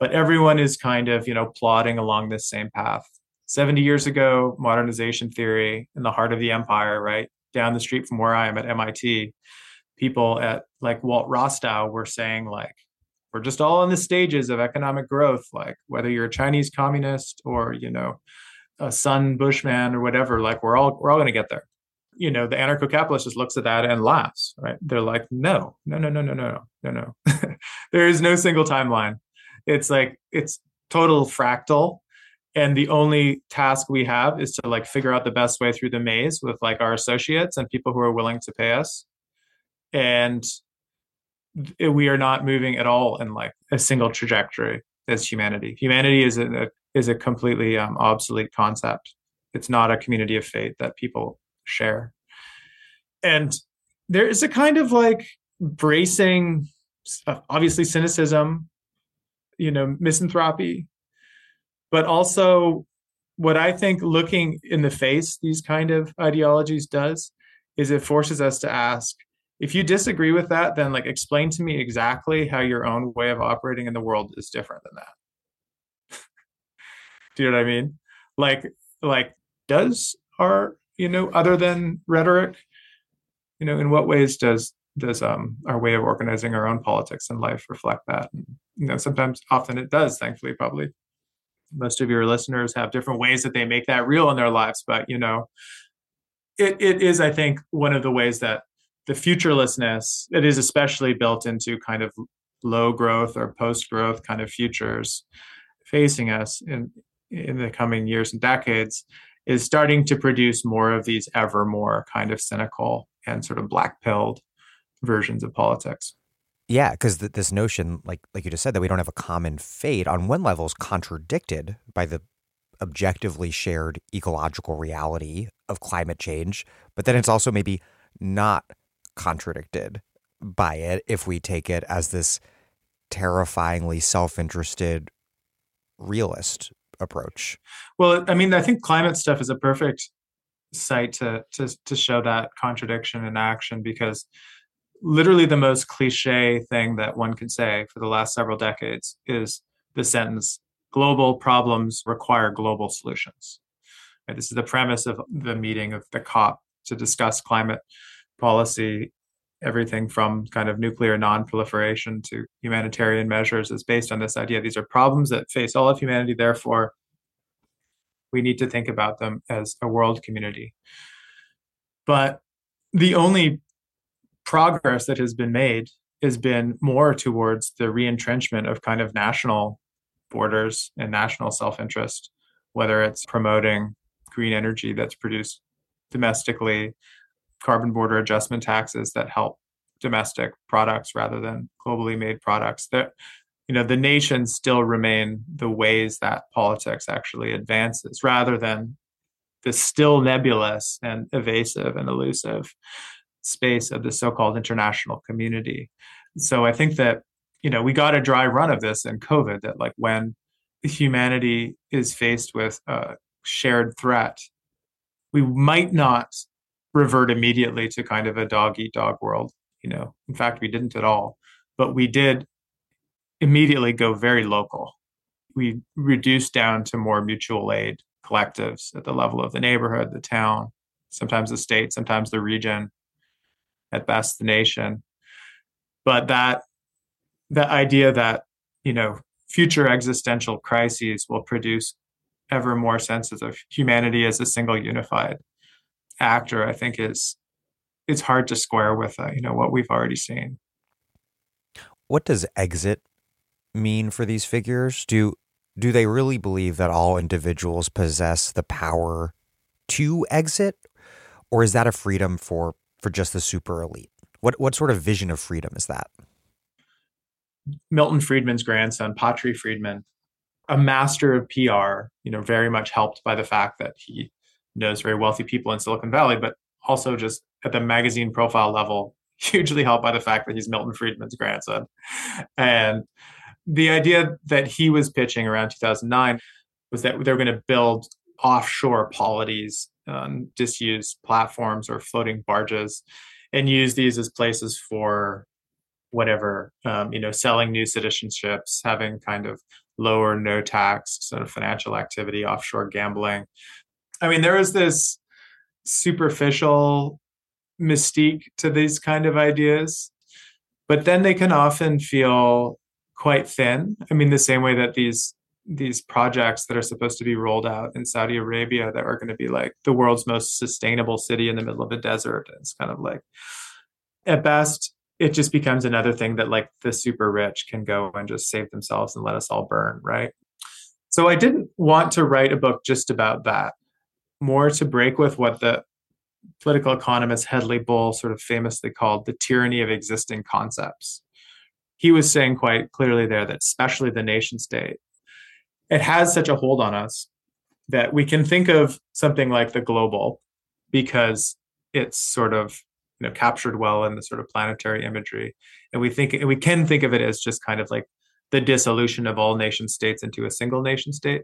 But everyone is kind of, you know, plodding along this same path. 70 years ago, modernization theory in the heart of the empire, right? Down the street from where I am at MIT, people at like Walt Rostow were saying like, we're just all in the stages of economic growth, like whether you're a Chinese communist or, you know, a Sun Bushman or whatever, like we're all going to get there. You know, the anarcho-capitalist just looks at that and laughs, right? They're like, no. There is no single timeline. It's like, it's total fractal. And the only task we have is to like figure out the best way through the maze with like our associates and people who are willing to pay us. And we are not moving at all in like a single trajectory as humanity. Humanity is a completely obsolete concept. It's not a community of fate that people share. And there is a kind of like bracing, obviously cynicism, you know, misanthropy, but also what I think looking in the face these kind of ideologies does is it forces us to ask, if you disagree with that, then like explain to me exactly how your own way of operating in the world is different than that. Do you know what I mean? Like does our, you know, other than rhetoric, you know, in what ways does our way of organizing our own politics and life reflect that? And, you know, often it does, thankfully, probably. Most of your listeners have different ways that they make that real in their lives. But, you know, it is, I think, one of the ways that the futurelessness, it is especially built into kind of low growth or post-growth kind of futures facing us in the coming years and decades, is starting to produce more of these ever more kind of cynical and sort of black-pilled versions of politics. Yeah, because this notion, like you just said, that we don't have a common fate on one level is contradicted by the objectively shared ecological reality of climate change, but then it's also maybe not contradicted by it if we take it as this terrifyingly self-interested realist approach. Well, I mean, I think climate stuff is a perfect site to show that contradiction in action, because literally the most cliche thing that one can say for the last several decades is the sentence, global problems require global solutions. And this is the premise of the meeting of the COP to discuss climate policy. Everything from kind of nuclear non-proliferation to humanitarian measures is based on this idea. These are problems that face all of humanity. Therefore, we need to think about them as a world community. But the only progress that has been made has been more towards the re-entrenchment of kind of national borders and national self-interest, whether it's promoting green energy that's produced domestically, carbon border adjustment taxes that help domestic products rather than globally made products. That, you know, the nations still remain the ways that politics actually advances, rather than the still nebulous and evasive and elusive space of the so-called international community. So I think that, you know, we got a dry run of this in COVID, that like when humanity is faced with a shared threat, we might not revert immediately to kind of a dog-eat-dog world, you know. In fact, we didn't at all, but we did immediately go very local. We reduced down to more mutual aid collectives at the level of the neighborhood, the town, sometimes the state, sometimes the region, at best the nation. But that idea that, you know, future existential crises will produce ever more senses of humanity as a single unified actor, I think it's hard to square with, you know, what we've already seen. What does exit mean for these figures? Do they really believe that all individuals possess the power to exit? Or is that a freedom for just the super elite? What sort of vision of freedom is that? Milton Friedman's grandson, Patry Friedman, a master of PR, you know, very much helped by the fact that he knows very wealthy people in Silicon Valley, but also just at the magazine profile level, hugely helped by the fact that he's Milton Friedman's grandson. And the idea that he was pitching around 2009 was that they were going to build offshore polities on disused platforms or floating barges and use these as places for whatever, you know, selling new citizenships, having kind of lower, no tax sort of financial activity, offshore gambling. I mean, there is this superficial mystique to these kind of ideas, but then they can often feel quite thin. I mean, the same way that these projects that are supposed to be rolled out in Saudi Arabia that are going to be like the world's most sustainable city in the middle of a desert. It's kind of like, at best, it just becomes another thing that like the super rich can go and just save themselves and let us all burn, right? So I didn't want to write a book just about that, more to break with what the political economist Hedley Bull sort of famously called the tyranny of existing concepts. He was saying quite clearly there that especially the nation state, it has such a hold on us that we can think of something like the global because it's sort of, you know, captured well in the sort of planetary imagery. And we can think of it as just kind of like the dissolution of all nation states into a single nation state,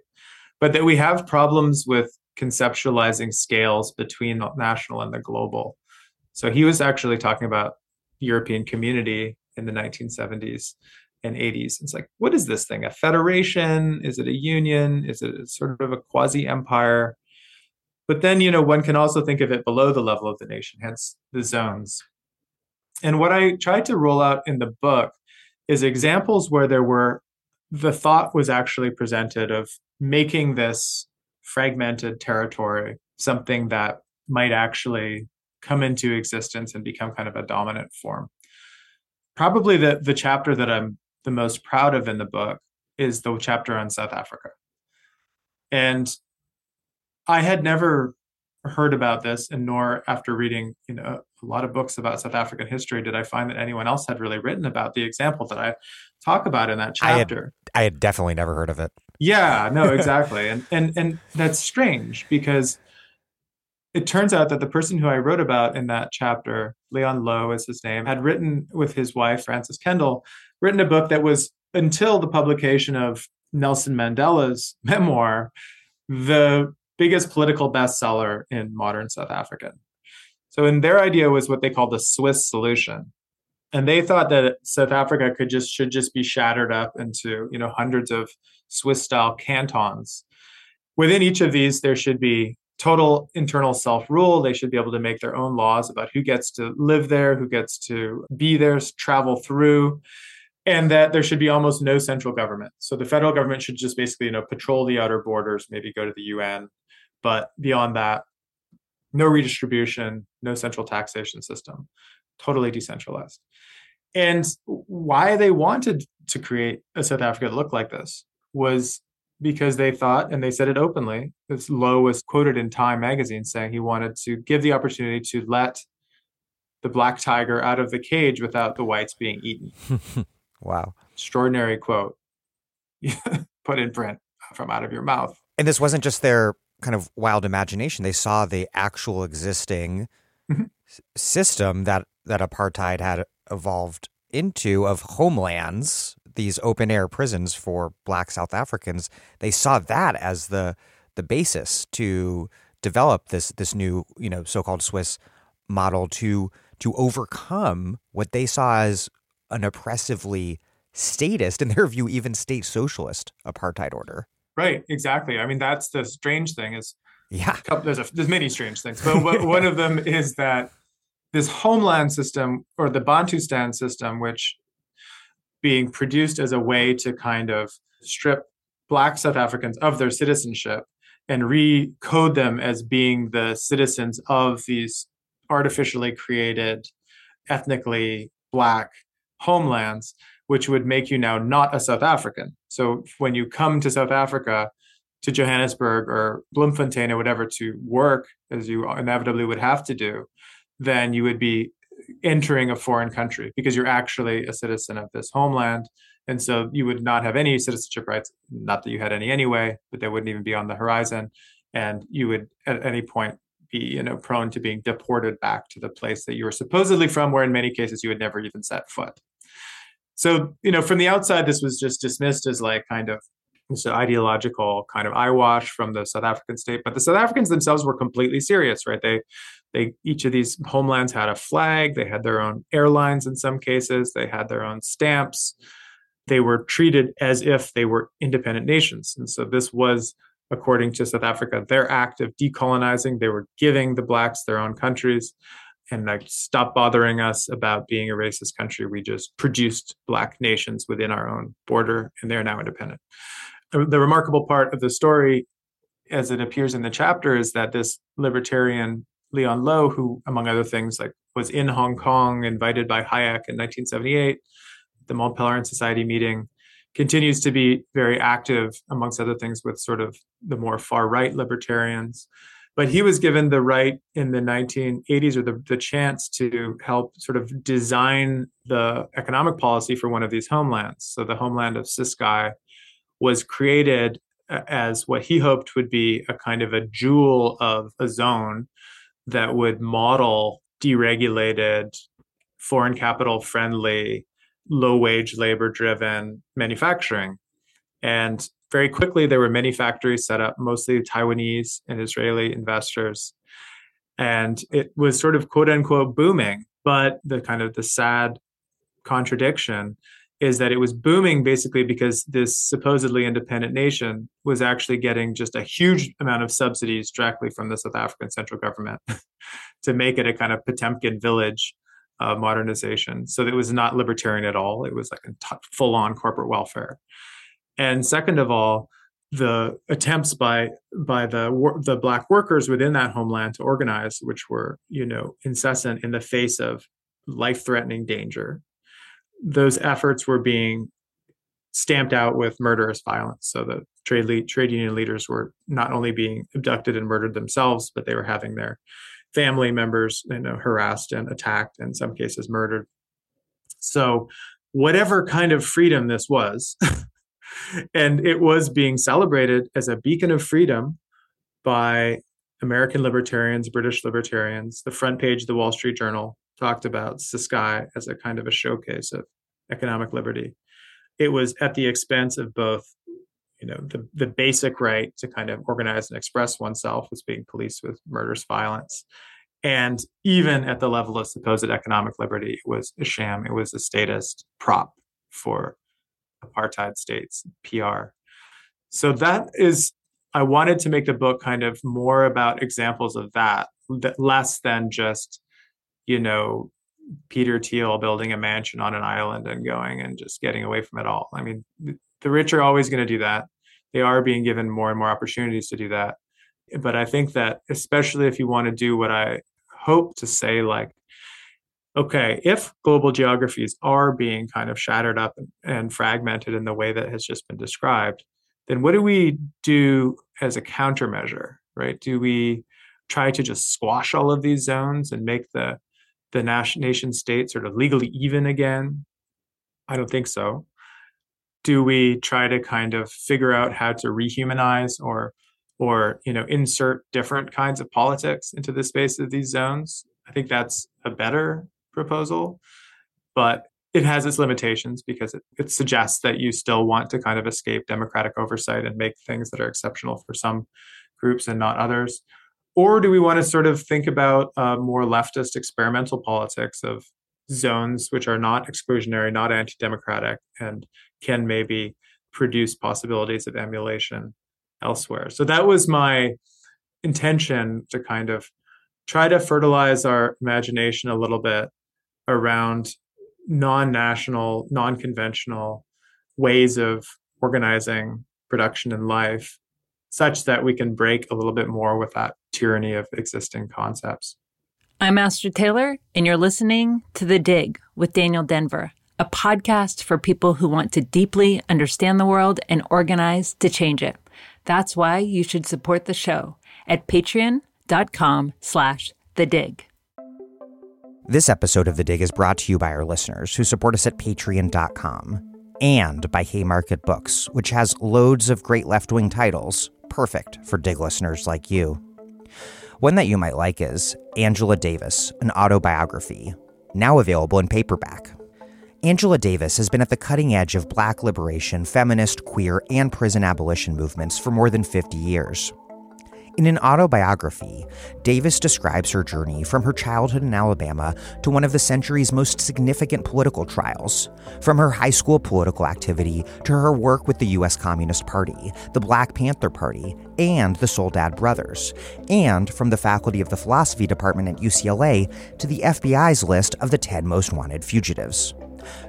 but that we have problems with conceptualizing scales between the national and the global. So he was actually talking about European community in the 1970s. And 80s. It's like, what is this thing? A federation? Is it a union? Is it sort of a quasi-empire? But then, you know, one can also think of it below the level of the nation, hence the zones. And what I tried to roll out in the book is examples where the thought was actually presented of making this fragmented territory something that might actually come into existence and become kind of a dominant form. Probably the chapter that I'm the most proud of in the book is the chapter on South Africa. And I had never heard about this, and nor after reading, you know, a lot of books about South African history did I find that anyone else had really written about the example that I talk about in that chapter. I had definitely never heard of it. Yeah, no, exactly. and that's strange because it turns out that the person who I wrote about in that chapter, Leon Lowe is his name, had written with his wife, Frances Kendall, written a book that was, until the publication of Nelson Mandela's memoir, the biggest political bestseller in modern South Africa. So and their idea was what they called the Swiss solution. And they thought that South Africa should just be shattered up into, you know, hundreds of Swiss-style cantons. Within each of these, there should be total internal self-rule. They should be able to make their own laws about who gets to live there, who gets to be there, travel through, and that there should be almost no central government. So the federal government should just basically, you know, patrol the outer borders, maybe go to the UN. But beyond that, no redistribution, no central taxation system, totally decentralized. And why they wanted to create a South Africa that looked like this was because they thought, and they said it openly, as Lowe was quoted in Time magazine saying he wanted to give the opportunity to let the black tiger out of the cage without the whites being eaten. Wow. Extraordinary quote put in print from out of your mouth. And this wasn't just their kind of wild imagination. They saw the actual existing system that apartheid had evolved into of homelands, these open air prisons for black South Africans. They saw that as the basis to develop this new, you know, so-called Swiss model to overcome what they saw as an oppressively statist, in their view, even state socialist apartheid order. Right, exactly. I mean, that's the strange thing is, yeah, there's many strange things, but one of them is that this homeland system, or the Bantustan system, which being produced as a way to kind of strip Black South Africans of their citizenship and recode them as being the citizens of these artificially created, ethnically Black homelands, which would make you now not a South African. So when you come to South Africa, to Johannesburg or Bloemfontein or whatever to work, as you inevitably would have to do, then you would be entering a foreign country because you're actually a citizen of this homeland. And so you would not have any citizenship rights, not that you had any anyway, but they wouldn't even be on the horizon. And you would at any point be, you know, prone to being deported back to the place that you were supposedly from, where in many cases you had never even set foot. So, you know, from the outside, this was just dismissed as like kind of this ideological kind of eyewash from the South African state. But the South Africans themselves were completely serious, right? They each of these homelands had a flag. They had their own airlines in some cases. They had their own stamps. they were treated as if they were independent nations. And so this was, according to South Africa, their act of decolonizing. They were giving the blacks their own countries and like, stop bothering us about being a racist country. We just produced black nations within our own border, and they're now independent. The remarkable part of the story, as it appears in the chapter, is that this libertarian Leon Low, who, among other things, like was in Hong Kong, invited by Hayek in 1978, the Mont Pelerin Society meeting, continues to be very active, amongst other things, with sort of the more far-right libertarians. But he was given the right in the 1980s, or the chance to help sort of design the economic policy for one of these homelands. So the homeland of Ciskei was created as what he hoped would be a kind of a jewel of a zone that would model deregulated, foreign capital-friendly, low-wage, labor-driven manufacturing. And very quickly, there were many factories set up, mostly Taiwanese and Israeli investors. And it was sort of quote-unquote booming. But the kind of the sad contradiction is that it was booming basically because this supposedly independent nation was actually getting just a huge amount of subsidies directly from the South African central government to make it a kind of Potemkin village modernization. So it was not libertarian at all. It was like a full-on corporate welfare. And second of all, the attempts by the black workers within that homeland to organize, which were, you know, incessant in the face of life-threatening danger, those efforts were being stamped out with murderous violence. So the trade union leaders were not only being abducted and murdered themselves, but they were having their family members, you know, harassed and attacked, and in some cases murdered. So whatever kind of freedom this was, and it was being celebrated as a beacon of freedom by American libertarians, British libertarians. The front page of the Wall Street Journal talked about Ciskei as a kind of a showcase of economic liberty. It was at the expense of both, you know, the basic right to kind of organize and express oneself was being policed with murderous violence. And even at the level of supposed economic liberty, it was a sham. It was a statist prop for apartheid states, PR. So that is, I wanted to make the book kind of more about examples of that, less than just, you know, Peter Thiel building a mansion on an island and going and just getting away from it all. I mean, the rich are always going to do that. They are being given more and more opportunities to do that. But I think that especially if you want to do what I hope to say, like, okay, if global geographies are being kind of shattered up and fragmented in the way that has just been described, then what do we do as a countermeasure, right? Do we try to just squash all of these zones and make the nation state sort of legally even again? I don't think so. Do we try to kind of figure out how to rehumanize or you know, insert different kinds of politics into the space of these zones? I think that's a better proposal, but it has its limitations because it suggests that you still want to kind of escape democratic oversight and make things that are exceptional for some groups and not others. Or do we want to sort of think about more leftist experimental politics of zones which are not exclusionary, not anti-democratic, and can maybe produce possibilities of emulation elsewhere? So that was my intention, to kind of try to fertilize our imagination a little bit around non-national, non-conventional ways of organizing production and life, such that we can break a little bit more with that tyranny of existing concepts. I'm Astrid Taylor, and you're listening to The Dig with Daniel Denver, a podcast for people who want to deeply understand the world and organize to change it. That's why you should support the show at patreon.com/The Dig. This episode of The Dig is brought to you by our listeners who support us at patreon.com and by Haymarket Books, which has loads of great left-wing titles, perfect for Dig listeners like you. One that you might like is Angela Davis, An Autobiography, now available in paperback. Angela Davis has been at the cutting edge of black liberation, feminist, queer, and prison abolition movements for more than 50 years. In an autobiography, Davis describes her journey from her childhood in Alabama to one of the century's most significant political trials, from her high school political activity to her work with the U.S. Communist Party, the Black Panther Party, and the Soledad Brothers, and from the faculty of the philosophy department at UCLA to the FBI's list of the 10 most wanted fugitives.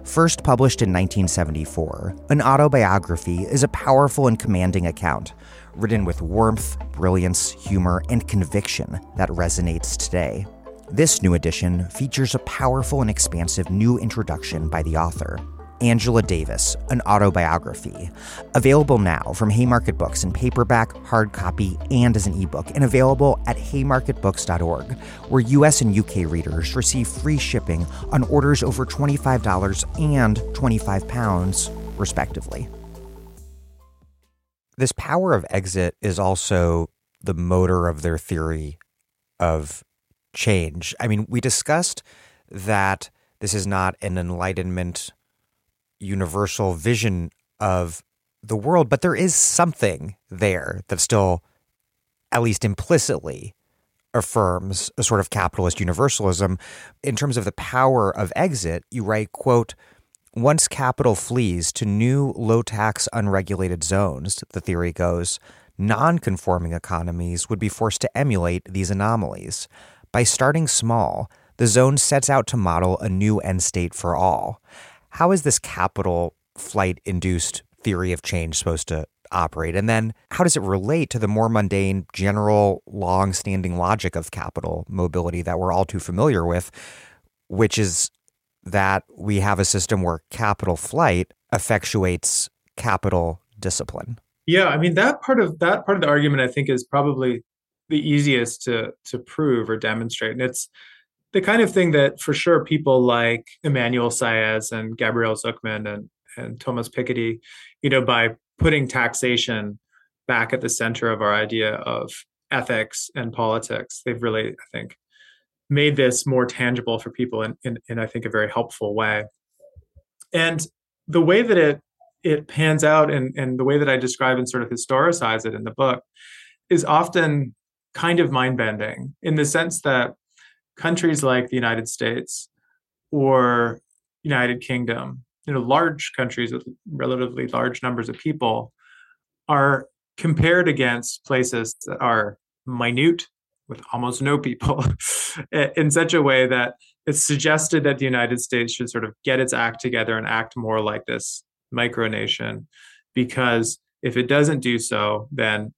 First published in 1974, an autobiography is a powerful and commanding account, written with warmth, brilliance, humor, and conviction that resonates today. This new edition features a powerful and expansive new introduction by the author, Angela Davis, An Autobiography, available now from Haymarket Books in paperback, hard copy, and as an ebook, and available at haymarketbooks.org, where U.S. and U.K. readers receive free shipping on orders over $25 and £25, respectively. This power of exit is also the motor of their theory of change. I mean, we discussed that this is not an Enlightenment universal vision of the world, but there is something there that still, at least implicitly, affirms a sort of capitalist universalism. In terms of the power of exit, you write, quote, "Once capital flees to new low-tax unregulated zones, the theory goes, non-conforming economies would be forced to emulate these anomalies. By starting small, the zone sets out to model a new end state for all." How is this capital flight-induced theory of change supposed to operate? And then how does it relate to the more mundane, general, long-standing logic of capital mobility that we're all too familiar with, which is that we have a system where capital flight effectuates capital discipline? Yeah, I mean, that part of the argument, I think, is probably the easiest to prove or demonstrate. And it's the kind of thing that, for sure, people like Emmanuel Saez and Gabriel Zucman and Thomas Piketty, by putting taxation back at the center of our idea of ethics and politics, they've really, I think, made this more tangible for people in I think, a very helpful way. And the way that it pans out and the way that I describe and sort of historicize it in the book is often kind of mind-bending, in the sense that countries like the United States or United Kingdom, large countries with relatively large numbers of people, are compared against places that are minute, with almost no people, in such a way that it's suggested that the United States should sort of get its act together and act more like this micronation, because if it doesn't do so, then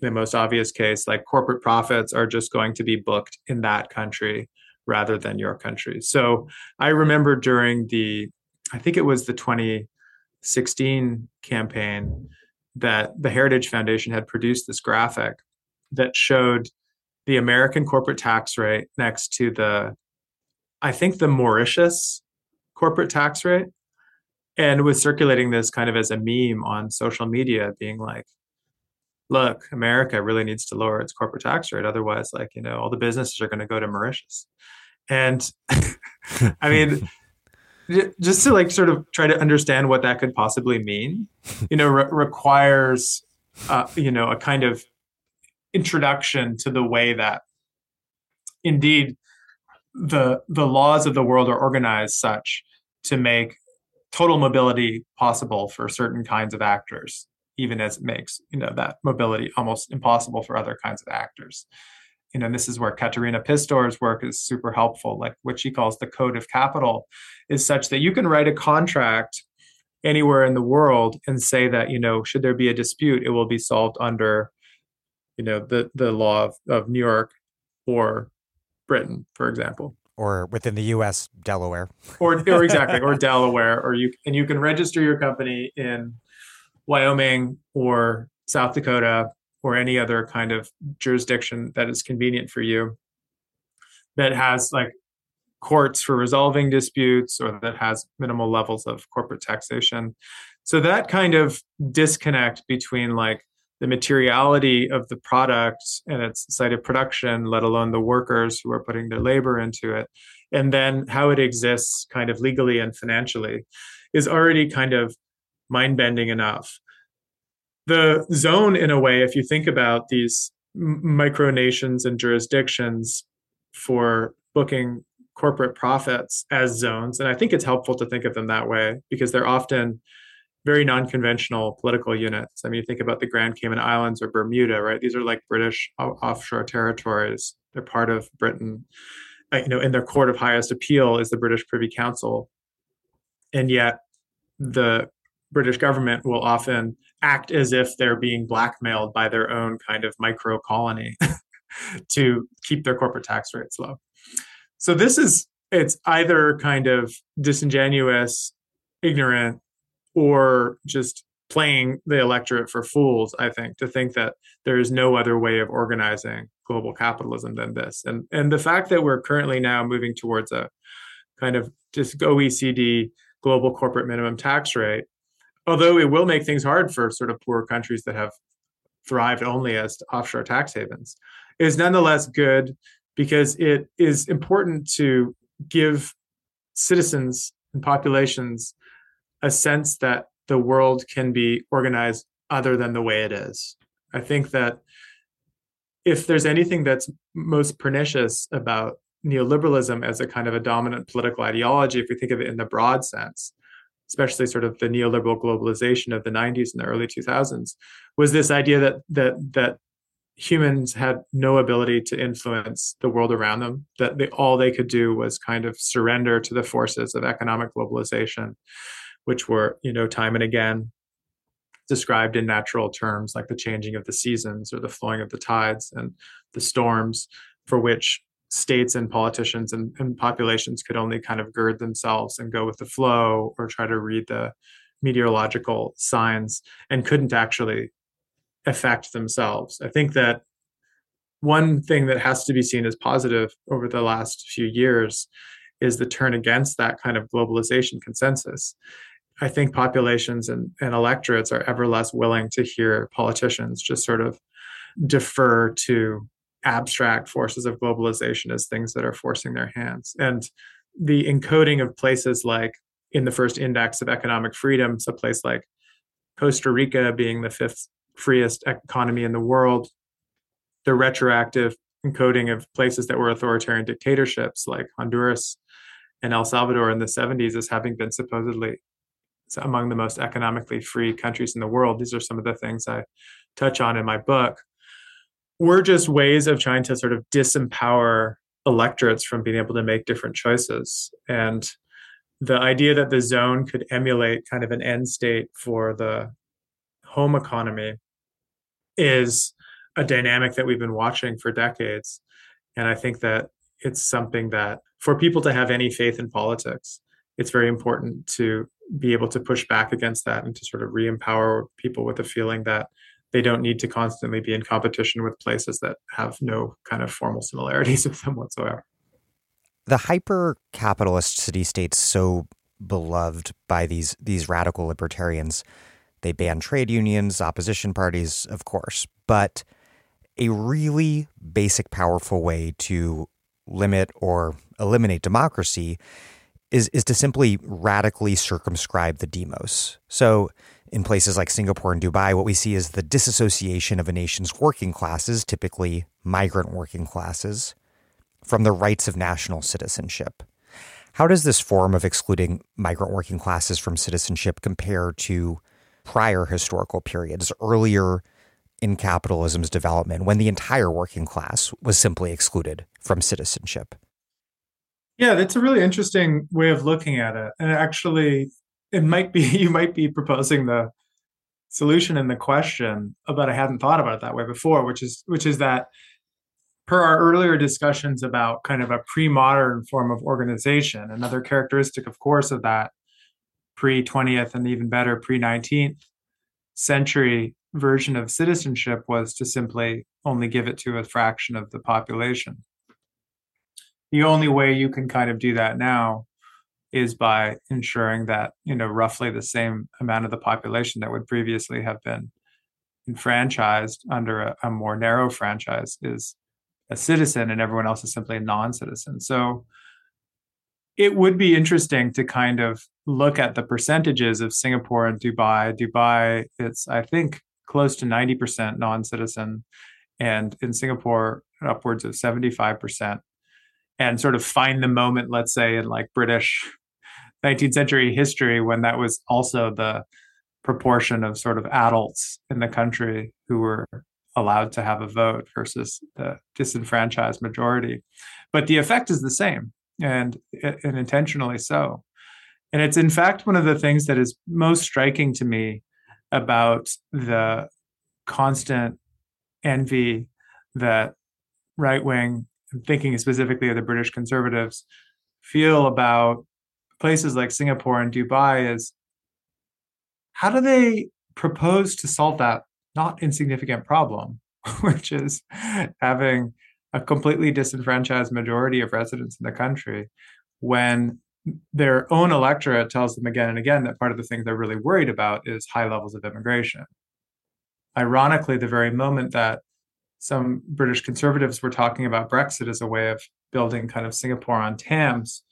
the most obvious case, like corporate profits, are just going to be booked in that country rather than your country. So I remember during I think it was the 2016 campaign, that the Heritage Foundation had produced this graphic that showed the American corporate tax rate next to the Mauritius corporate tax rate, and was circulating this kind of as a meme on social media, being like, look, America really needs to lower its corporate tax rate. Otherwise, all the businesses are going to go to Mauritius. And I mean, just to sort of try to understand what that could possibly mean, requires, a kind of introduction to the way that indeed the laws of the world are organized such to make total mobility possible for certain kinds of actors, even as it makes that mobility almost impossible for other kinds of actors. And this is where Katerina Pistor's work is super helpful. Like, what she calls the code of capital is such that you can write a contract anywhere in the world and say that should there be a dispute, it will be solved under the law of New York or Britain, for example. Or within the U.S., Delaware. Or exactly, or Delaware. Or you can register your company in Wyoming or South Dakota or any other kind of jurisdiction that is convenient for you, that has courts for resolving disputes, or that has minimal levels of corporate taxation. So that kind of disconnect between the materiality of the product and its site of production, let alone the workers who are putting their labor into it, and then how it exists kind of legally and financially, is already kind of mind-bending enough. The zone, in a way, if you think about these micronations and jurisdictions for booking corporate profits as zones. And I think it's helpful to think of them that way because they're often very non-conventional political units. I mean, you think about the Grand Cayman Islands or Bermuda, right? These are like British offshore territories. They're part of Britain. You know, in their court of highest appeal is the British Privy Council. And yet the British government will often act as if they're being blackmailed by their own kind of micro colony to keep their corporate tax rates low. So this is, it's either kind of disingenuous, ignorant, or just playing the electorate for fools, I think, to think that there is no other way of organizing global capitalism than this. And the fact that we're currently now moving towards a kind of just OECD global corporate minimum tax rate, although it will make things hard for sort of poor countries that have thrived only as offshore tax havens, is nonetheless good because it is important to give citizens and populations a sense that the world can be organized other than the way it is. I think that if there's anything that's most pernicious about neoliberalism as a kind of a dominant political ideology, if we think of it in the broad sense, especially sort of the neoliberal globalization of the 90s and the early 2000s, was this idea that humans had no ability to influence the world around them, that all they could do was kind of surrender to the forces of economic globalization, which were, you know, time and again described in natural terms like the changing of the seasons or the flowing of the tides and the storms for which states and politicians and populations could only kind of gird themselves and go with the flow or try to read the meteorological signs and couldn't actually affect themselves. I think that one thing that has to be seen as positive over the last few years is the turn against that kind of globalization consensus. I think populations and electorates are ever less willing to hear politicians just sort of defer to abstract forces of globalization as things that are forcing their hands. And the encoding of places like in the first index of economic freedom, so a place like Costa Rica being the 5th freest economy in the world, the retroactive encoding of places that were authoritarian dictatorships like Honduras and El Salvador in the 70s as having been supposedly among the most economically free countries in the world. These are some of the things I touch on in my book. We're just ways of trying to sort of disempower electorates from being able to make different choices. And the idea that the zone could emulate kind of an end state for the home economy is a dynamic that we've been watching for decades. And I think that it's something that for people to have any faith in politics, it's very important to be able to push back against that and to sort of re-empower people with a feeling that they don't need to constantly be in competition with places that have no kind of formal similarities with them whatsoever. The hyper-capitalist city-states so beloved by these radical libertarians, they ban trade unions, opposition parties, of course, but a really basic, powerful way to limit or eliminate democracy is to simply radically circumscribe the demos. So in places like Singapore and Dubai, what we see is the disassociation of a nation's working classes, typically migrant working classes, from the rights of national citizenship. How does this form of excluding migrant working classes from citizenship compare to prior historical periods, earlier in capitalism's development, when the entire working class was simply excluded from citizenship? Yeah, that's a really interesting way of looking at it. And actually, you might be proposing the solution in the question, but I hadn't thought about it that way before, which is that per our earlier discussions about kind of a pre-modern form of organization, another characteristic, of course, of that pre-20th and even better pre-19th century version of citizenship was to simply only give it to a fraction of the population. The only way you can kind of do that now is by ensuring that, you know, roughly the same amount of the population that would previously have been enfranchised under a more narrow franchise is a citizen and everyone else is simply a non-citizen. So it would be interesting to kind of look at the percentages of Singapore and Dubai. Dubai, it's, I think, close to 90% non-citizen. and in Singapore, upwards of 75%, and sort of find the moment, let's say, in like British 19th century history, when that was also the proportion of sort of adults in the country who were allowed to have a vote versus the disenfranchised majority. But the effect is the same, and intentionally so. And it's in fact one of the things that is most striking to me about the constant envy that right-wing, I'm thinking specifically of the British conservatives, feel about places like Singapore and Dubai is, how do they propose to solve that not insignificant problem, which is having a completely disenfranchised majority of residents in the country, when their own electorate tells them again and again that part of the thing they're really worried about is high levels of immigration. Ironically, the very moment that some British conservatives were talking about Brexit as a way of building kind of Singapore on Thames,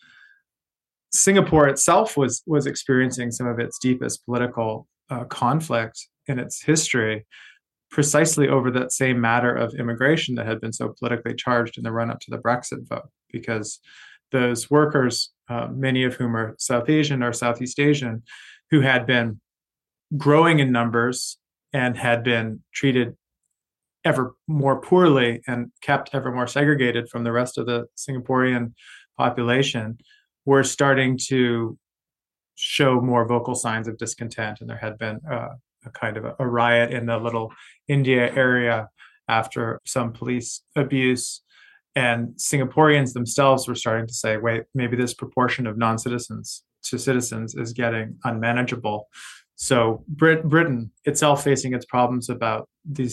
Singapore itself was experiencing some of its deepest political conflict in its history, precisely over that same matter of immigration that had been so politically charged in the run-up to the Brexit vote, because those workers, many of whom are South Asian or Southeast Asian, who had been growing in numbers and had been treated ever more poorly and kept ever more segregated from the rest of the Singaporean population, were starting to show more vocal signs of discontent. And there had been a kind of a riot in the little India area after some police abuse. And Singaporeans themselves were starting to say, wait, maybe this proportion of non-citizens to citizens is getting unmanageable. So Britain itself facing its problems about the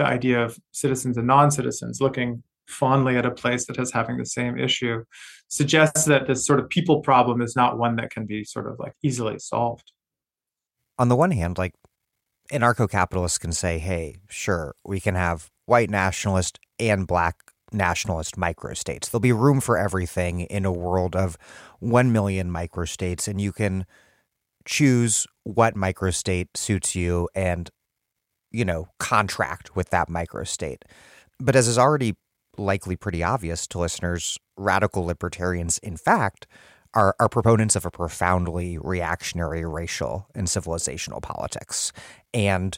idea of citizens and non-citizens, looking fondly at a place that is having the same issue, suggests that this sort of people problem is not one that can be sort of like easily solved. On the one hand, like, anarcho-capitalists can say, hey, sure, we can have white nationalist and black nationalist microstates. There'll be room for everything in a world of 1 million microstates, and you can choose what microstate suits you and, you know, contract with that microstate. But as is already likely pretty obvious to listeners, radical libertarians, in fact, are proponents of a profoundly reactionary racial and civilizational politics. And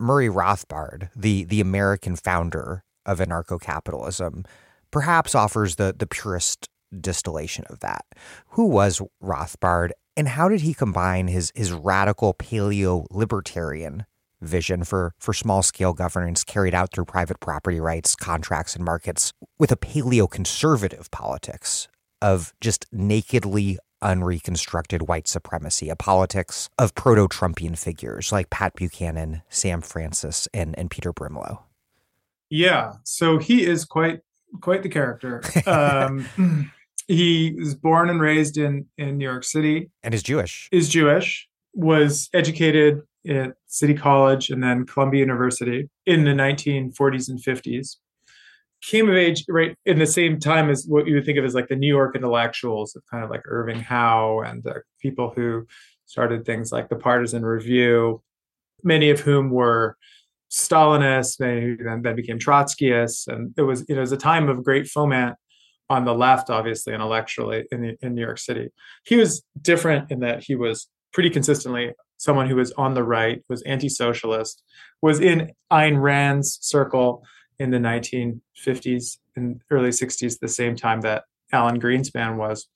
Murray Rothbard, the American founder of anarcho-capitalism, perhaps offers the purest distillation of that. Who was Rothbard, and how did he combine his radical paleo-libertarian vision for small-scale governance carried out through private property rights, contracts, and markets with a paleo-conservative politics of just nakedly unreconstructed white supremacy, a politics of proto-Trumpian figures like Pat Buchanan, Sam Francis, and Peter Brimlow? Yeah, so he is quite the character. He was born and raised in New York City. And is Jewish. Was educated at City College and then Columbia University in the 1940s and 50s. Came of age right in the same time as what you would think of as like the New York intellectuals, of kind of like Irving Howe and the people who started things like the Partisan Review, many of whom were Stalinists, many who then became Trotskyists. And it was a time of great foment on the left, obviously, intellectually in New York City. He was different in that he was pretty consistently someone who was on the right, was anti-socialist, was in Ayn Rand's circle in the 1950s and early 60s, the same time that Alan Greenspan was,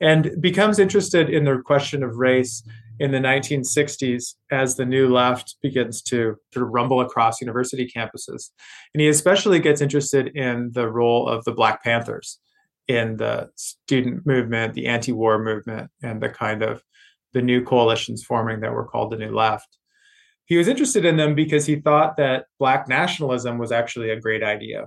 and becomes interested in the question of race in the 1960s as the new left begins to sort of rumble across university campuses. And he especially gets interested in the role of the Black Panthers in the student movement, the anti-war movement, and the kind of the new coalitions forming that were called the New Left. He was interested in them because he thought that Black nationalism was actually a great idea.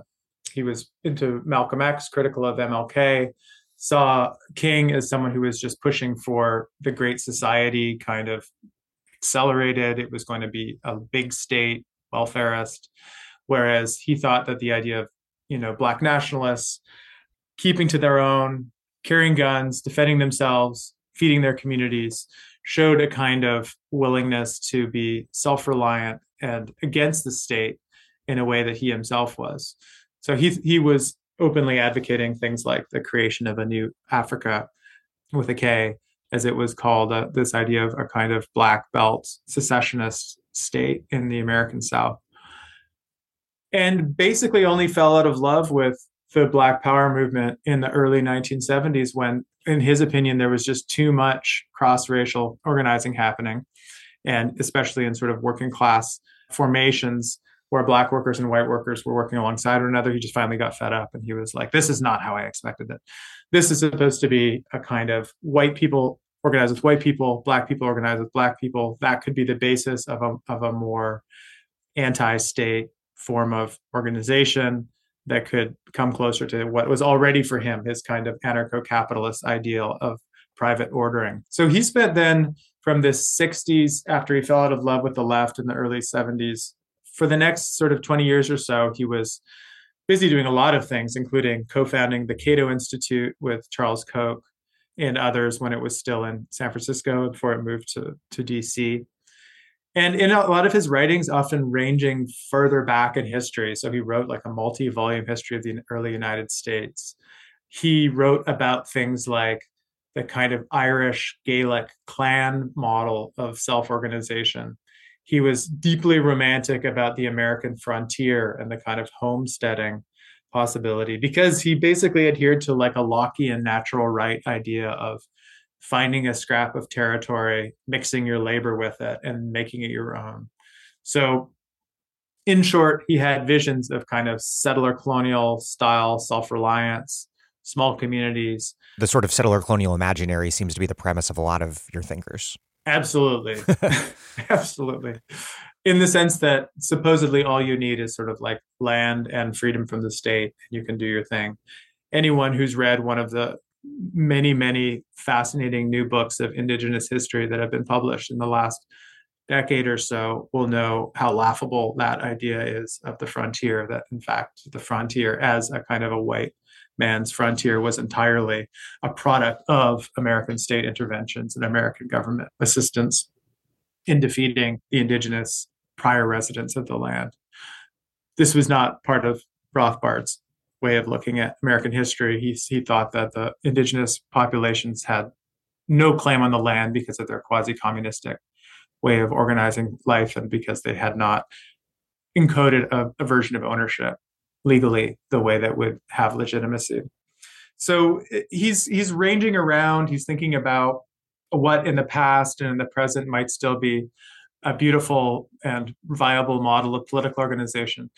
He was into Malcolm X, critical of MLK, saw King as someone who was just pushing for the Great Society, kind of accelerated. It was going to be a big state, welfarist, whereas he thought that the idea of, you know, Black nationalists keeping to their own, carrying guns, defending themselves, feeding their communities, showed a kind of willingness to be self-reliant and against the state in a way that he himself was. So he was openly advocating things like the creation of a new Africa with a K, as it was called, this idea of a kind of black belt secessionist state in the American South. And basically only fell out of love with the Black Power movement in the early 1970s when, in his opinion, there was just too much cross-racial organizing happening, and especially in sort of working class formations where black workers and white workers were working alongside one another. He just finally got fed up and he was like, this is not how I expected it. This is supposed to be a kind of white people organized with white people organized with black people. That could be the basis of a more anti-state form of organization that could come closer to what was already for him, his kind of anarcho-capitalist ideal of private ordering. So he spent then from the 60s, after he fell out of love with the left in the early 70s, for the next sort of 20 years or so, he was busy doing a lot of things, including co-founding the Cato Institute with Charles Koch and others when it was still in San Francisco before it moved to DC. And in a lot of his writings, often ranging further back in history. So he wrote like a multi-volume history of the early United States. He wrote about things like the kind of Irish Gaelic clan model of self-organization. He was deeply romantic about the American frontier and the kind of homesteading possibility, because he basically adhered to like a Lockean natural right idea of finding a scrap of territory, mixing your labor with it, and making it your own. So in short, he had visions of kind of settler colonial style self-reliance, small communities. The sort of settler colonial imaginary seems to be the premise of a lot of your thinkers. Absolutely. Absolutely. In the sense that supposedly all you need is sort of like land and freedom from the state, and you can do your thing. Anyone who's read one of the many, many fascinating new books of indigenous history that have been published in the last decade or so will know how laughable that idea is of the frontier, that in fact, the frontier as a kind of a white man's frontier was entirely a product of American state interventions and American government assistance in defeating the indigenous prior residents of the land. This was not part of Rothbard's way of looking at American history. He thought that the indigenous populations had no claim on the land because of their quasi-communistic way of organizing life and because they had not encoded a version of ownership legally the way that would have legitimacy. So he's ranging around, he's thinking about what in the past and in the present might still be a beautiful and viable model of political organization.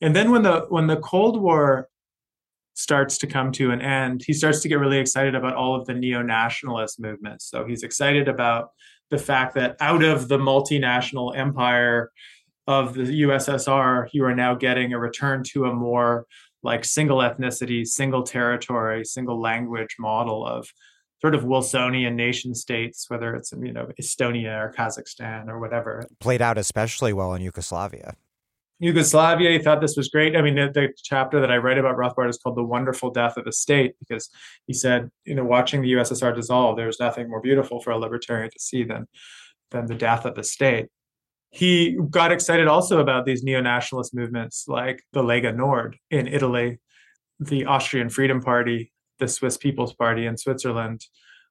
And then when the Cold War starts to come to an end, he starts to get really excited about all of the neo-nationalist movements. So he's excited about the fact that out of the multinational empire of the USSR, you are now getting a return to a more like single ethnicity, single territory, single language model of sort of Wilsonian nation states, whether it's, you know, Estonia or Kazakhstan or whatever. Played out especially well in Yugoslavia, he thought this was great. I mean, the chapter that I write about Rothbard is called The Wonderful Death of a State, because he said, you know, watching the USSR dissolve, there's nothing more beautiful for a libertarian to see than the death of the state. He got excited also about these neo-nationalist movements like the Lega Nord in Italy, the Austrian Freedom Party, the Swiss People's Party in Switzerland.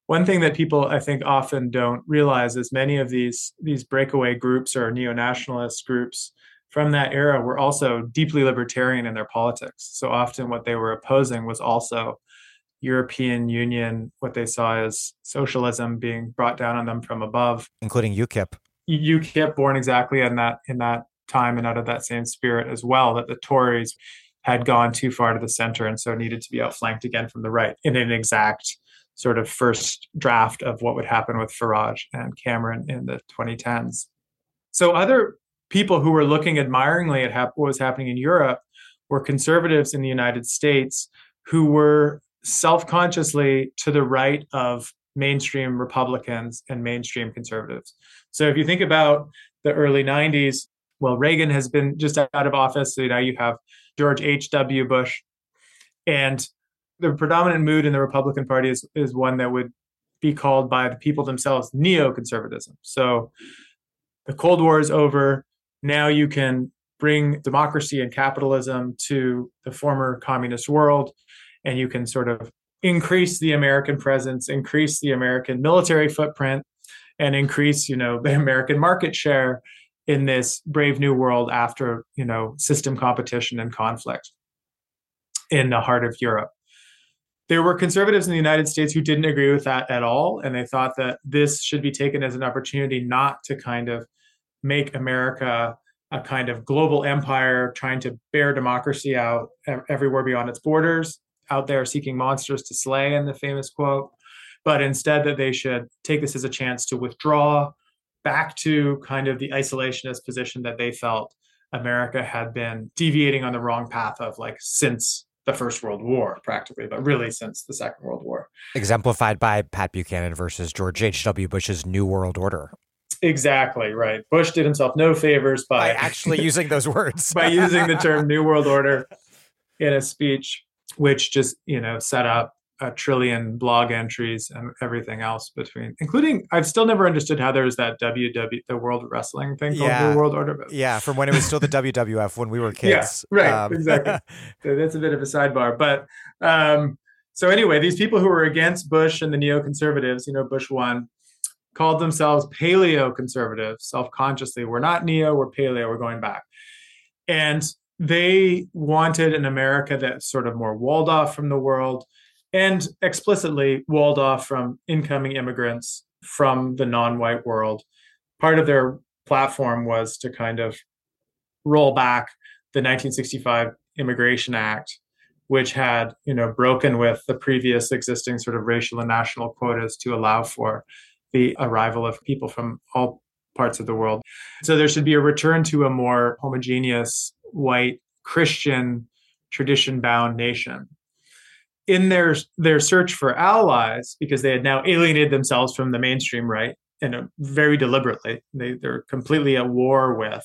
One thing that people, I think, often don't realize is many of these breakaway groups or neo-nationalist groups from that era were also deeply libertarian in their politics. So often what they were opposing was also European Union, what they saw as socialism being brought down on them from above. Including UKIP. UKIP, born exactly in that time and out of that same spirit as well, that the Tories had gone too far to the center and so needed to be outflanked again from the right in an exact sort of first draft of what would happen with Farage and Cameron in the 2010s. So other people who were looking admiringly at what was happening in Europe were conservatives in the United States who were self-consciously to the right of mainstream Republicans and mainstream conservatives. So if you think about the early 90s, well, Reagan has been just out of office. So now you have George H.W. Bush. And the predominant mood in the Republican Party is one that would be called by the people themselves neoconservatism. So the Cold War is over. Now you can bring democracy and capitalism to the former communist world, and you can sort of increase the American presence, increase the American military footprint, and increase, the American market share in this brave new world after, system competition and conflict in the heart of Europe. There were conservatives in the United States who didn't agree with that at all, and they thought that this should be taken as an opportunity not to kind of make America a kind of global empire trying to bear democracy out everywhere beyond its borders, out there seeking monsters to slay, in the famous quote, but instead that they should take this as a chance to withdraw back to kind of the isolationist position that they felt America had been deviating on the wrong path of, like, since the First World War, practically, but really since the Second World War. Exemplified by Pat Buchanan versus George H.W. Bush's New World Order. Exactly, right. Bush did himself no favors by actually using those words, by using the term New World Order in a speech, which just, set up a trillion blog entries and everything else between, including, I've still never understood how there's that the world wrestling thing called New World Order. Yeah, from when it was still the WWF when we were kids. Yeah, right, exactly. So that's a bit of a sidebar. But so anyway, these people who were against Bush and the neoconservatives, Bush won, called themselves paleo-conservatives, self-consciously. We're not neo, we're paleo, we're going back. And they wanted an America that's sort of more walled off from the world and explicitly walled off from incoming immigrants from the non-white world. Part of their platform was to kind of roll back the 1965 Immigration Act, which had, broken with the previous existing sort of racial and national quotas to allow for the arrival of people from all parts of the world. So there should be a return to a more homogeneous white Christian tradition-bound nation. In their search for allies, because they had now alienated themselves from the mainstream right, and very deliberately, they're completely at war with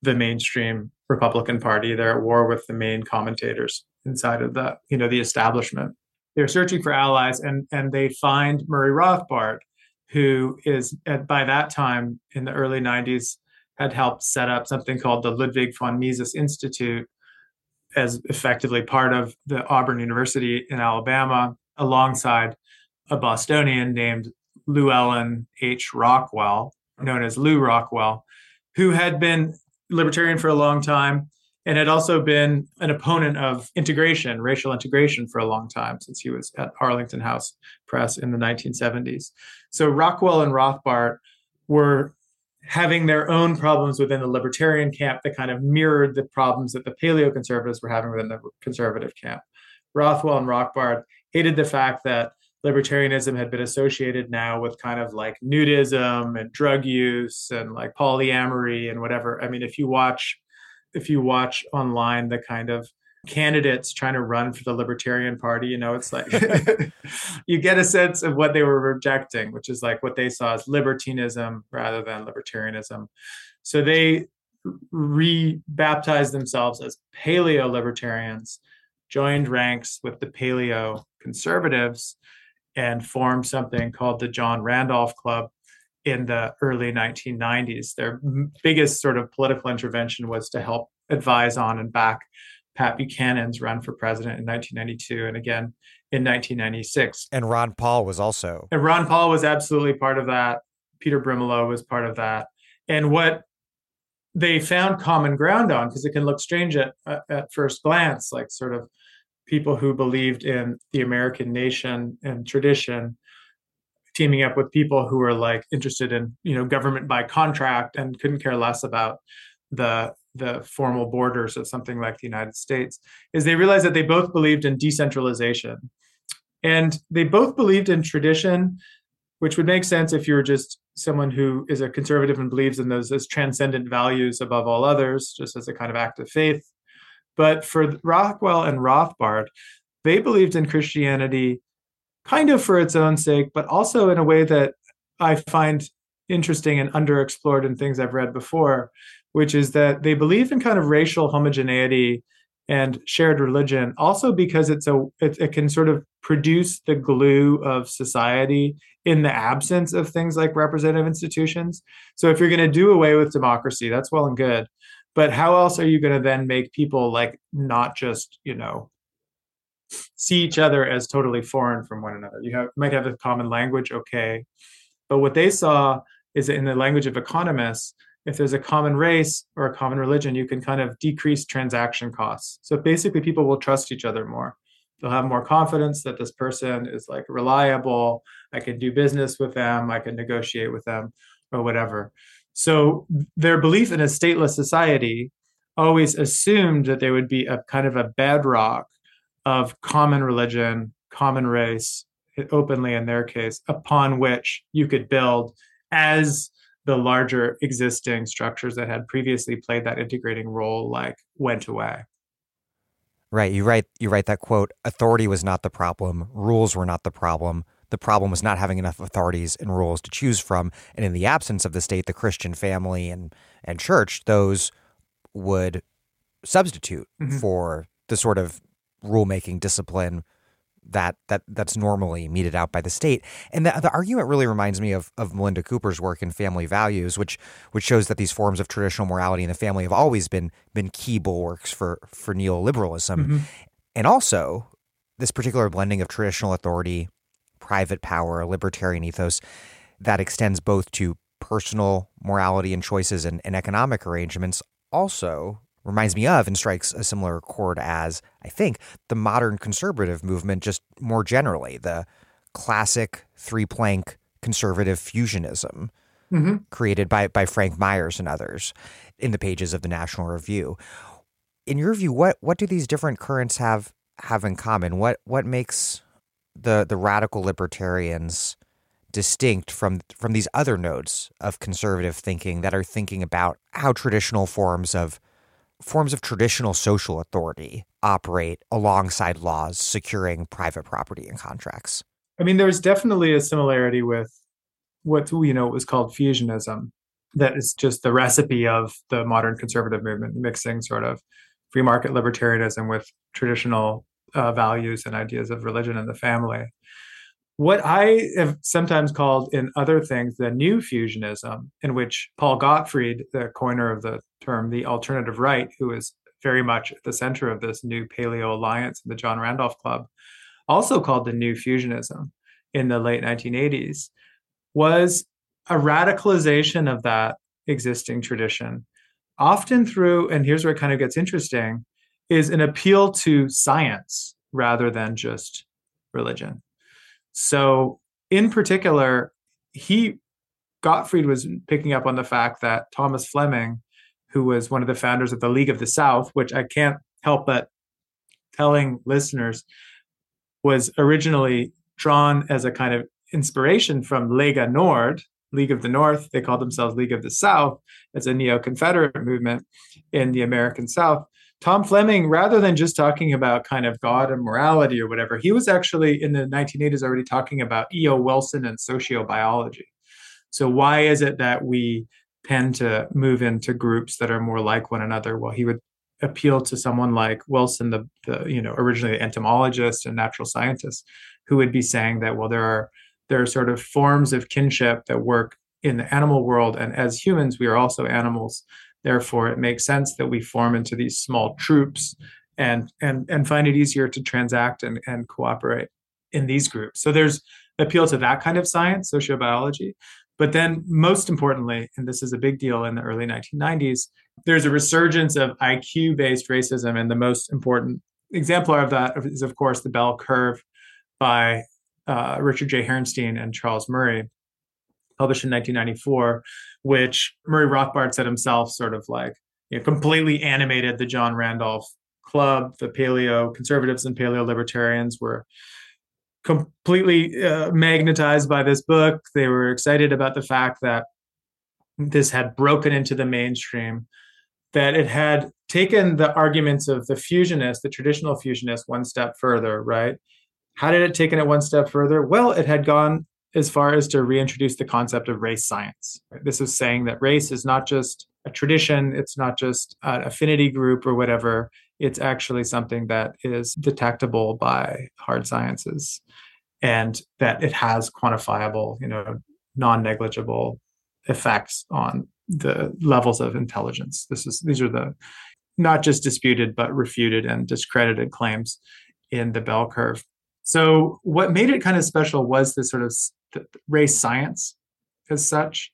the mainstream Republican Party. They're at war with the main commentators inside of the the establishment. They're searching for allies, and they find Murray Rothbard, who is by that time in the early 90s. Had helped set up something called the Ludwig von Mises Institute as effectively part of the Auburn University in Alabama, alongside a Bostonian named Llewellyn H. Rockwell, known as Lou Rockwell, who had been libertarian for a long time and had also been an opponent of integration, racial integration, for a long time, since he was at Arlington House Press in the 1970s. So Rockwell and Rothbard were having their own problems within the libertarian camp that kind of mirrored the problems that the paleo-conservatives were having within the conservative camp. Rothwell and Rothbard hated the fact that libertarianism had been associated now with kind of like nudism and drug use and like polyamory and whatever. I mean, if you watch online the kind of candidates trying to run for the Libertarian Party, it's like you get a sense of what they were rejecting, which is like what they saw as libertinism rather than libertarianism. So they re-baptized themselves as paleo-libertarians, joined ranks with the paleo-conservatives, and formed something called the John Randolph Club in the early 1990s. Their biggest sort of political intervention was to help advise on and back Pat Buchanan's run for president in 1992 and again in 1996. And Ron Paul was also. And Ron Paul was absolutely part of that. Peter Brimelow was part of that. And what they found common ground on, because it can look strange at first glance, like sort of people who believed in the American nation and tradition teaming up with people who were like interested in, government by contract and couldn't care less about the formal borders of something like the United States, is they realized that they both believed in decentralization. And they both believed in tradition, which would make sense if you're just someone who is a conservative and believes in those as transcendent values above all others, just as a kind of act of faith. But for Rockwell and Rothbard, they believed in Christianity kind of for its own sake, but also in a way that I find interesting and underexplored in things I've read before, which is that they believe in kind of racial homogeneity and shared religion, also because it can sort of produce the glue of society in the absence of things like representative institutions. So if you're going to do away with democracy, that's well and good. But how else are you going to then make people like not just, you know, see each other as totally foreign from one another? You have, might have a common language, okay. But what they saw is that in the language of economists, if there's a common race or a common religion, you can kind of decrease transaction costs. So basically people will trust each other more. They'll have more confidence that this person is like reliable, I can do business with them, I can negotiate with them, or whatever. So their belief in a stateless society always assumed that there would be a kind of a bedrock of common religion, common race, openly in their case, upon which you could build as the larger existing structures that had previously played that integrating role, like, went away. Right. You write that quote, authority was not the problem. Rules were not the problem. The problem was not having enough authorities and rules to choose from. And in the absence of the state, the Christian family and church, those would substitute for the sort of rulemaking discipline that's normally meted out by the state. And the argument really reminds me of Melinda Cooper's work in Family Values, which shows that these forms of traditional morality in the family have always been key bulwarks for neoliberalism. Mm-hmm. And also, this particular blending of traditional authority, private power, libertarian ethos, that extends both to personal morality and choices and economic arrangements also reminds me of and strikes a similar chord as, I think, the modern conservative movement just more generally, the classic three-plank conservative fusionism created by Frank Myers and others in the pages of the National Review. In your view, what do these different currents have in common? What makes the radical libertarians distinct from these other nodes of conservative thinking that are thinking about how traditional forms of traditional social authority operate alongside laws securing private property and contracts? I mean, there's definitely a similarity with what, you know, was called fusionism. That is just the recipe of the modern conservative movement, mixing sort of free market libertarianism with traditional values and ideas of religion and the family. What I have sometimes called in other things the new fusionism, in which Paul Gottfried, the coiner of the term, the alternative right, who is very much at the center of this new Paleo Alliance and the John Randolph Club, also called the new fusionism in the late 1980s, was a radicalization of that existing tradition, often through, and here's where it kind of gets interesting, is an appeal to science rather than just religion. So in particular, Gottfried was picking up on the fact that Thomas Fleming, who was one of the founders of the League of the South, which I can't help but telling listeners was originally drawn as a kind of inspiration from Lega Nord, League of the North. They called themselves League of the South. It's a neo-Confederate movement in the American South. Tom Fleming, rather than just talking about kind of God and morality or whatever, he was actually in the 1980s already talking about E.O. Wilson and sociobiology. So why is it that we tend to move into groups that are more like one another? Well, he would appeal to someone like Wilson, the you know, originally the entomologist and natural scientist, who would be saying that, well, there are sort of forms of kinship that work in the animal world. And as humans, we are also animals. Therefore, it makes sense that we form into these small troops and find it easier to transact and cooperate in these groups. So there's appeal to that kind of science, sociobiology. But then most importantly, and this is a big deal in the early 1990s, there's a resurgence of IQ-based racism. And the most important exemplar of that is, of course, The Bell Curve by Richard J. Herrenstein and Charles Murray, published in 1994, which Murray Rothbard said himself sort of like, you know, completely animated the John Randolph Club. The paleo conservatives and paleo libertarians were completely magnetized by this book. They were excited about the fact that this had broken into the mainstream, that it had taken the arguments of the fusionists, the traditional fusionists, one step further, right? How did it taken it one step further? Well, it had gone as far as to reintroduce the concept of race science. This is saying that race is not just a tradition, it's not just an affinity group or whatever, it's actually something that is detectable by hard sciences and that it has quantifiable, you know, non-negligible effects on the levels of intelligence. These are the not just disputed, but refuted and discredited claims in the bell curve. So what made it kind of special was this sort of race science as such.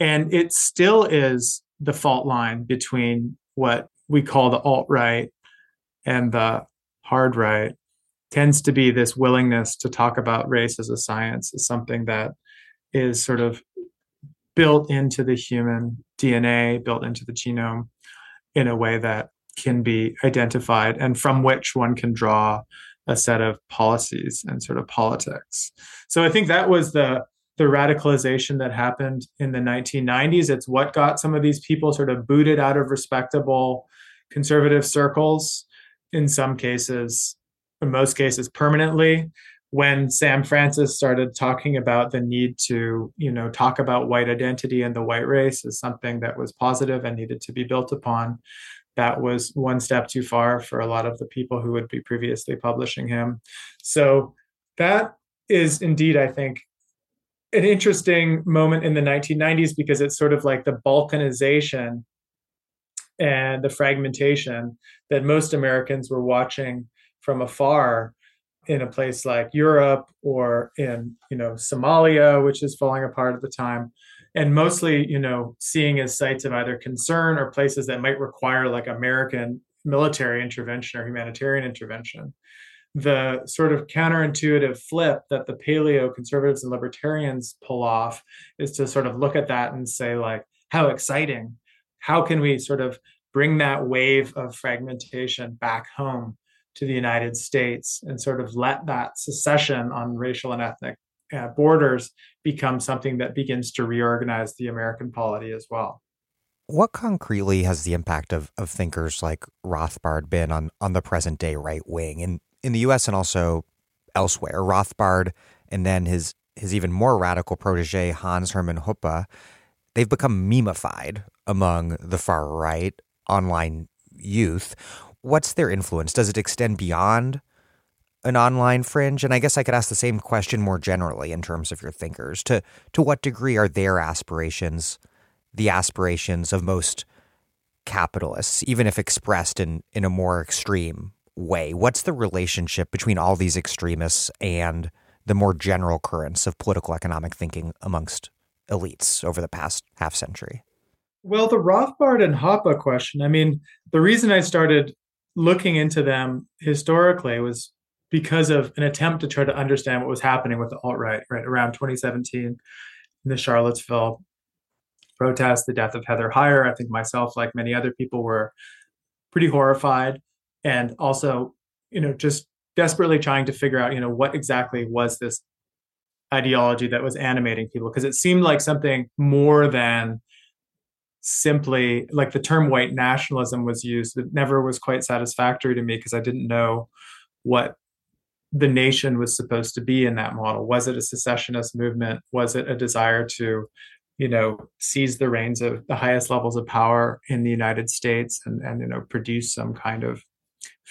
And it still is the fault line between what we call the alt-right and the hard right. Tends to be this willingness to talk about race as a science is something that is sort of built into the human DNA, built into the genome in a way that can be identified and from which one can draw a set of policies and sort of politics. So I think that was the radicalization that happened in the 1990s. It's what got some of these people sort of booted out of respectable conservative circles, in some cases, in most cases permanently, when Sam Francis started talking about the need to, talk about white identity and the white race as something that was positive and needed to be built upon. That was one step too far for a lot of the people who would be previously publishing him. So that is indeed, I think, an interesting moment in the 1990s, because it's sort of like the balkanization and the fragmentation that most Americans were watching from afar in a place like Europe or in, Somalia, which is falling apart at the time, and mostly, seeing as sites of either concern or places that might require like American military intervention or humanitarian intervention. The sort of counterintuitive flip that the paleo conservatives and libertarians pull off is to sort of look at that and say, like, how exciting, how can we sort of bring that wave of fragmentation back home to the United States and sort of let that secession on racial and ethnic borders become something that begins to reorganize the American polity as well. What concretely has the impact of thinkers like Rothbard been on the present day right wing in the US and also elsewhere? Rothbard and then his even more radical protege, Hans Hermann Hoppe, they've become memeified among the far right online youth. What's their influence? Does it extend beyond an online fringe? And I guess I could ask the same question more generally in terms of your thinkers. To what degree are their aspirations the aspirations of most capitalists, even if expressed in a more extreme way? What's the relationship between all these extremists and the more general currents of political economic thinking amongst elites over the past half century? Well, the Rothbard and Hoppe question, I mean, the reason I started looking into them historically was because of an attempt to try to understand what was happening with the alt-right, right around 2017, in the Charlottesville protest, the death of Heather Heyer. I think myself, like many other people, were pretty horrified and also, just desperately trying to figure out, what exactly was this ideology that was animating people, because it seemed like something more than simply, like the term white nationalism was used. It never was quite satisfactory to me because I didn't know what the nation was supposed to be in that model. Was it a secessionist movement? Was it a desire to, seize the reins of the highest levels of power in the United States and produce some kind of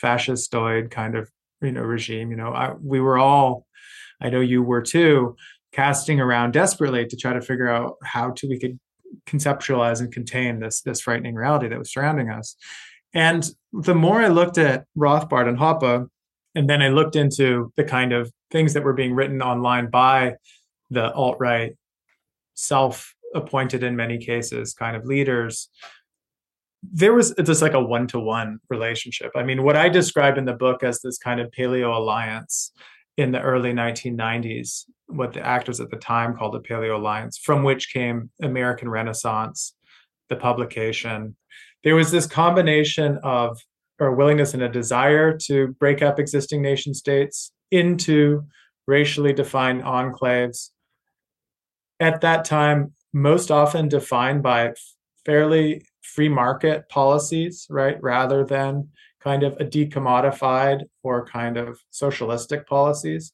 fascistoid kind of, regime? We were all, I know you were too, casting around desperately to try to figure out we could conceptualize and contain this frightening reality that was surrounding us. And the more I looked at Rothbard and Hoppe, and then I looked into the kind of things that were being written online by the alt-right, self-appointed in many cases, kind of leaders, there was just like a one-to-one relationship. I mean, what I describe in the book as this kind of paleo alliance in the early 1990s, what the actors at the time called the Paleo Alliance, from which came American Renaissance, the publication. There was this combination of a willingness and a desire to break up existing nation states into racially defined enclaves. At that time, most often defined by fairly free market policies, right, rather than kind of a decommodified or kind of socialistic policies.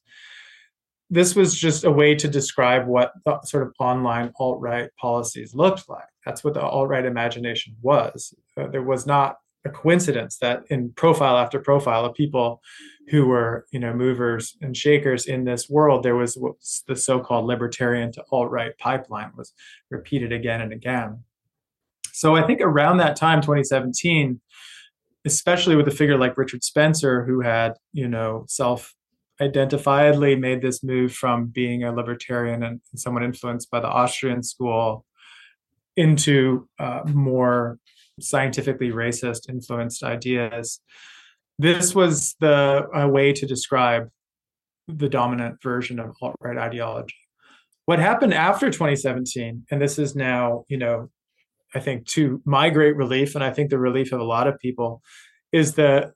This was just a way to describe what the sort of online alt-right policies looked like. That's what the alt-right imagination was. There was not a coincidence that in profile after profile of people who were, movers and shakers in this world, there was the so-called libertarian to alt-right pipeline was repeated again and again. So I think around that time, 2017, especially with a figure like Richard Spencer, who had, you know, self-identifiedly made this move from being a libertarian and someone influenced by the Austrian school into more scientifically racist influenced ideas. This was a way to describe the dominant version of alt-right ideology. What happened after 2017, and this is now, you know, I think to my great relief, and I think the relief of a lot of people, is the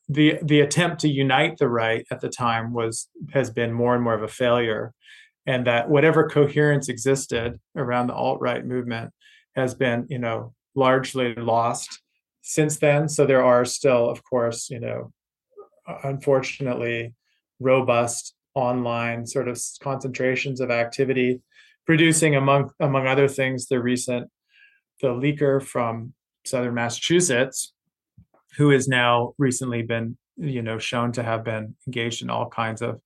attempt to unite the right at the time has been more and more of a failure, and that whatever coherence existed around the alt-right movement has been, you know, largely lost since then. So there are still, of course, you know, unfortunately, robust online sort of concentrations of activity, producing among other things the leaker from Southern Massachusetts, who has now recently been, you know, shown to have been engaged in all kinds of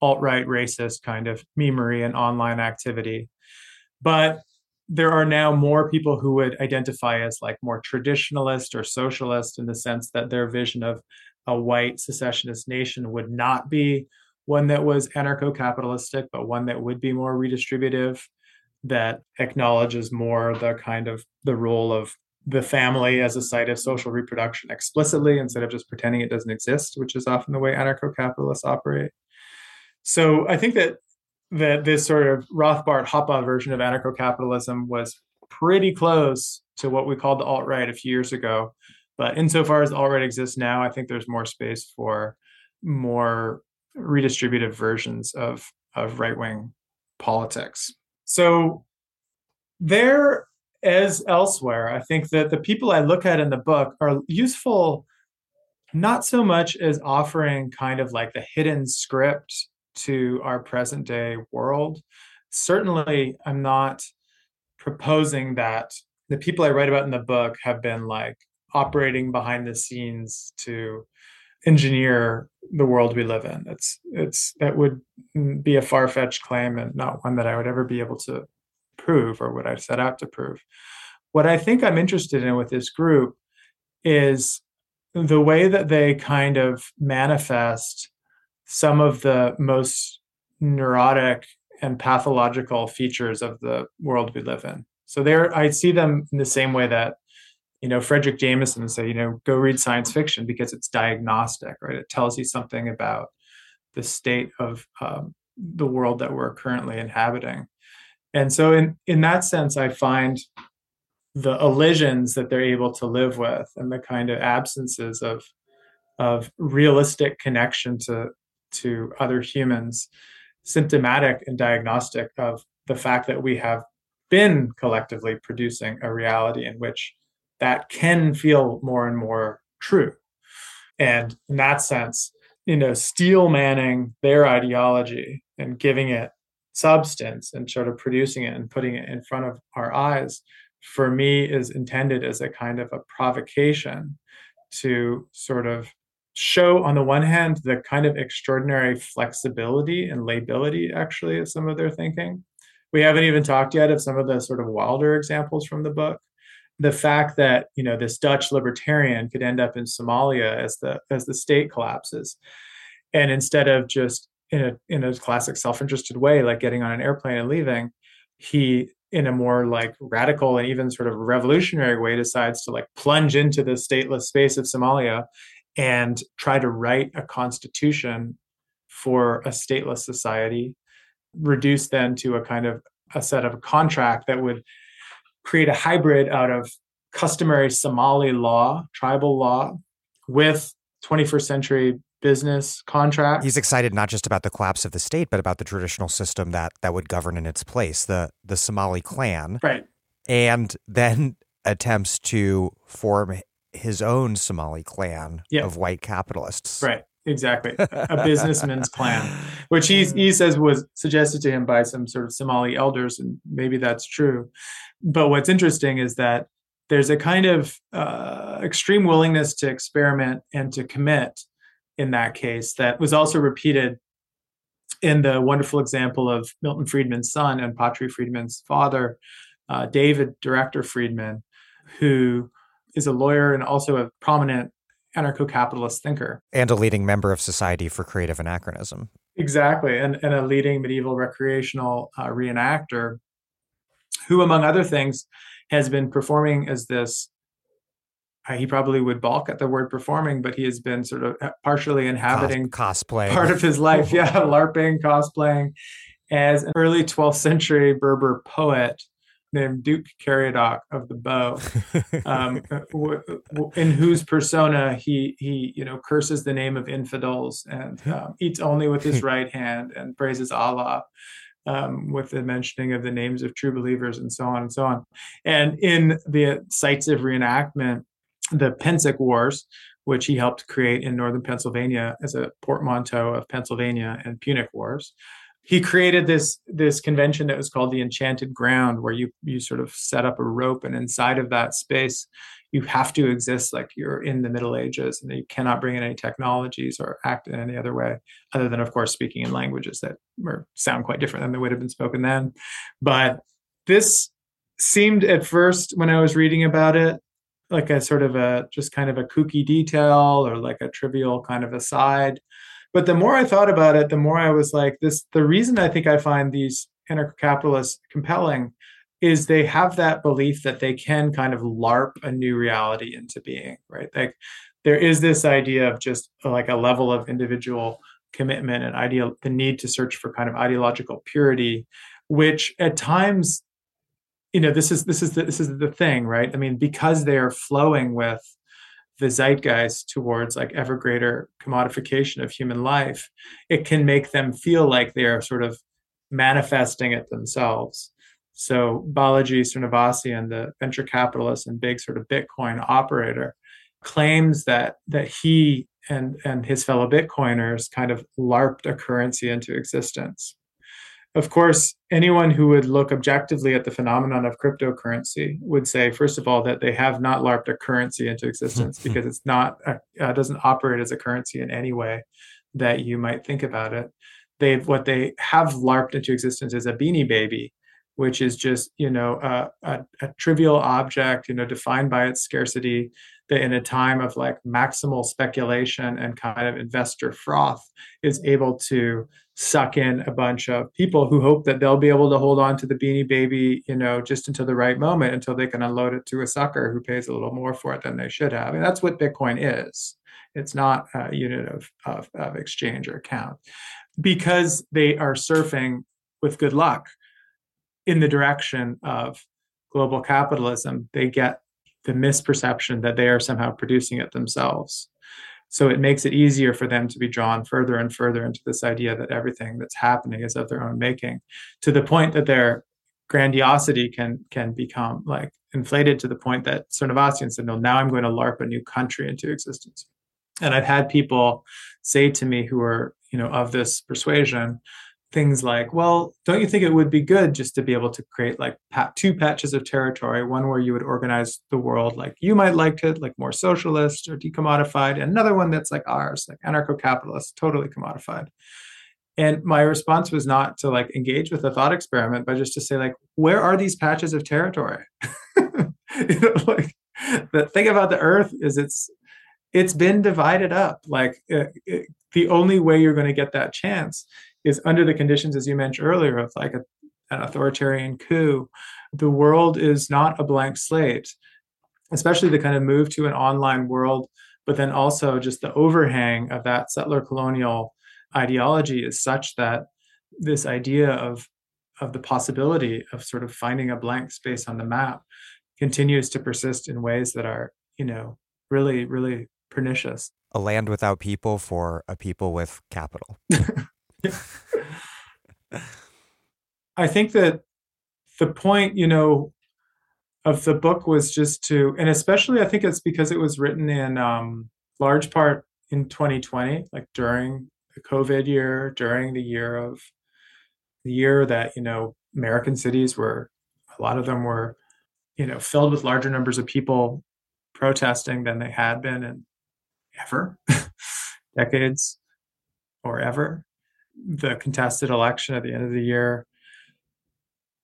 alt-right racist kind of memery and online activity. But there are now more people who would identify as like more traditionalist or socialist, in the sense that their vision of a white secessionist nation would not be one that was anarcho-capitalistic, but one that would be more redistributive, that acknowledges more the kind of the role of the family as a site of social reproduction explicitly, instead of just pretending it doesn't exist, which is often the way anarcho-capitalists operate. So I think that this sort of Rothbard-Hoppe version of anarcho-capitalism was pretty close to what we called the alt-right a few years ago. But insofar as the alt-right exists now, I think there's more space for more redistributive versions of right-wing politics. So there, as elsewhere, I think that the people I look at in the book are useful not so much as offering kind of like the hidden script to our present day world. Certainly, I'm not proposing that the people I write about in the book have been like operating behind the scenes to engineer the world we live in. That would be a far-fetched claim, and not one that I would ever be able to prove, or what I've set out to prove. What I think I'm interested in with this group is the way that they kind of manifest some of the most neurotic and pathological features of the world we live in. So there, I see them in the same way that, you know, Frederick Jameson would say, you know, go read science fiction because it's diagnostic, right? It tells you something about the state of the world that we're currently inhabiting. And so in that sense, I find the elisions that they're able to live with, and the kind of absences of realistic connection to other humans, symptomatic and diagnostic of the fact that we have been collectively producing a reality in which that can feel more and more true. And in that sense, you know, steel manning their ideology and giving it substance and sort of producing it and putting it in front of our eyes, for me, is intended as a kind of a provocation to sort of show, on the one hand, the kind of extraordinary flexibility and lability, actually, of some of their thinking. We haven't even talked yet of some of the sort of wilder examples from the book. The fact that, you know, this Dutch libertarian could end up in Somalia as the state collapses, and instead of just in a classic self-interested way, like getting on an airplane and leaving, he, in a more like radical and even sort of revolutionary way, decides to like plunge into the stateless space of Somalia and try to write a constitution for a stateless society, reduced then to a kind of a set of a contract that would create a hybrid out of customary Somali law, tribal law, with 21st century business contract. He's excited not just about the collapse of the state, but about the traditional system that would govern in its place, the Somali clan. Right. And then attempts to form his own Somali clan of white capitalists. Right, exactly. A businessman's clan, which he says was suggested to him by some sort of Somali elders, and maybe that's true. But what's interesting is that there's a kind of extreme willingness to experiment and to commit in that case, that was also repeated in the wonderful example of Milton Friedman's son and Patri Friedman's father, David, director Friedman, who is a lawyer and also a prominent anarcho-capitalist thinker. And a leading member of Society for Creative Anachronism. Exactly. And a leading medieval recreational reenactor who, among other things, has been performing as this, he probably would balk at the word performing, but he has been sort of partially inhabiting cosplay part of his life. Yeah, LARPing, cosplaying as an early 12th century Berber poet named Duke Caradoc of the Bow, in whose persona he curses the name of infidels and eats only with his right hand and praises Allah with the mentioning of the names of true believers and so on and so on. And in the sites of reenactment, the Pensic Wars, which he helped create in northern Pennsylvania as a portmanteau of Pennsylvania and Punic Wars, he created this convention that was called the Enchanted Ground, where you sort of set up a rope, and inside of that space, you have to exist like you're in the Middle Ages, and you cannot bring in any technologies or act in any other way, other than, of course, speaking in languages that sound quite different than they would have been spoken then. But this seemed at first, when I was reading about it, like a sort of a just kind of a kooky detail or like a trivial kind of aside. But the more I thought about it, the more I was like, this, the reason I think I find these anarcho-capitalists compelling is they have that belief that they can kind of LARP a new reality into being, right? Like there is this idea of just like a level of individual commitment and the need to search for kind of ideological purity, which at times, this is the thing, right? I mean, because they are flowing with the zeitgeist towards like ever greater commodification of human life, it can make them feel like they are sort of manifesting it themselves. So Balaji Srinivasan, the venture capitalist and big sort of Bitcoin operator, claims that he and his fellow Bitcoiners kind of LARPed a currency into existence. Of course, anyone who would look objectively at the phenomenon of cryptocurrency would say, first of all, that they have not LARPed a currency into existence because it's not doesn't operate as a currency in any way that you might think about it. What they have LARPed into existence is a beanie baby, which is just a trivial object defined by its scarcity that in a time of like maximal speculation and kind of investor froth is able to suck in a bunch of people who hope that they'll be able to hold on to the beanie baby, just until the right moment, until they can unload it to a sucker who pays a little more for it than they should have. And that's what Bitcoin is. It's not a unit of exchange or account, because they are surfing with good luck in the direction of global capitalism. They get the misperception that they are somehow producing it themselves. So it makes it easier for them to be drawn further and further into this idea that everything that's happening is of their own making, to the point that their grandiosity can become like inflated, to the point that Srinivasan said, no, now I'm going to LARP a new country into existence. And I've had people say to me who are, of this persuasion, things like, well, don't you think it would be good just to be able to create like two patches of territory, one where you would organize the world like you might like to, like more socialist or decommodified, and another one that's like ours, like anarcho-capitalist, totally commodified. And my response was not to like engage with a thought experiment, but just to say like, where are these patches of territory? Like the thing about the earth is it's been divided up. Like the only way you're going to get that chance is under the conditions, as you mentioned earlier, of like an authoritarian coup. The world is not a blank slate, especially the kind of move to an online world, but then also just the overhang of that settler colonial ideology is such that this idea of the possibility of sort of finding a blank space on the map continues to persist in ways that are, really, really pernicious. A land without people for a people with capital. I think that the point, of the book was just to, and especially I think it's because it was written in large part in 2020, like during the COVID year, during the year that, American cities were, a lot of them were, filled with larger numbers of people protesting than they had been in ever, decades or ever. The contested election at the end of the year,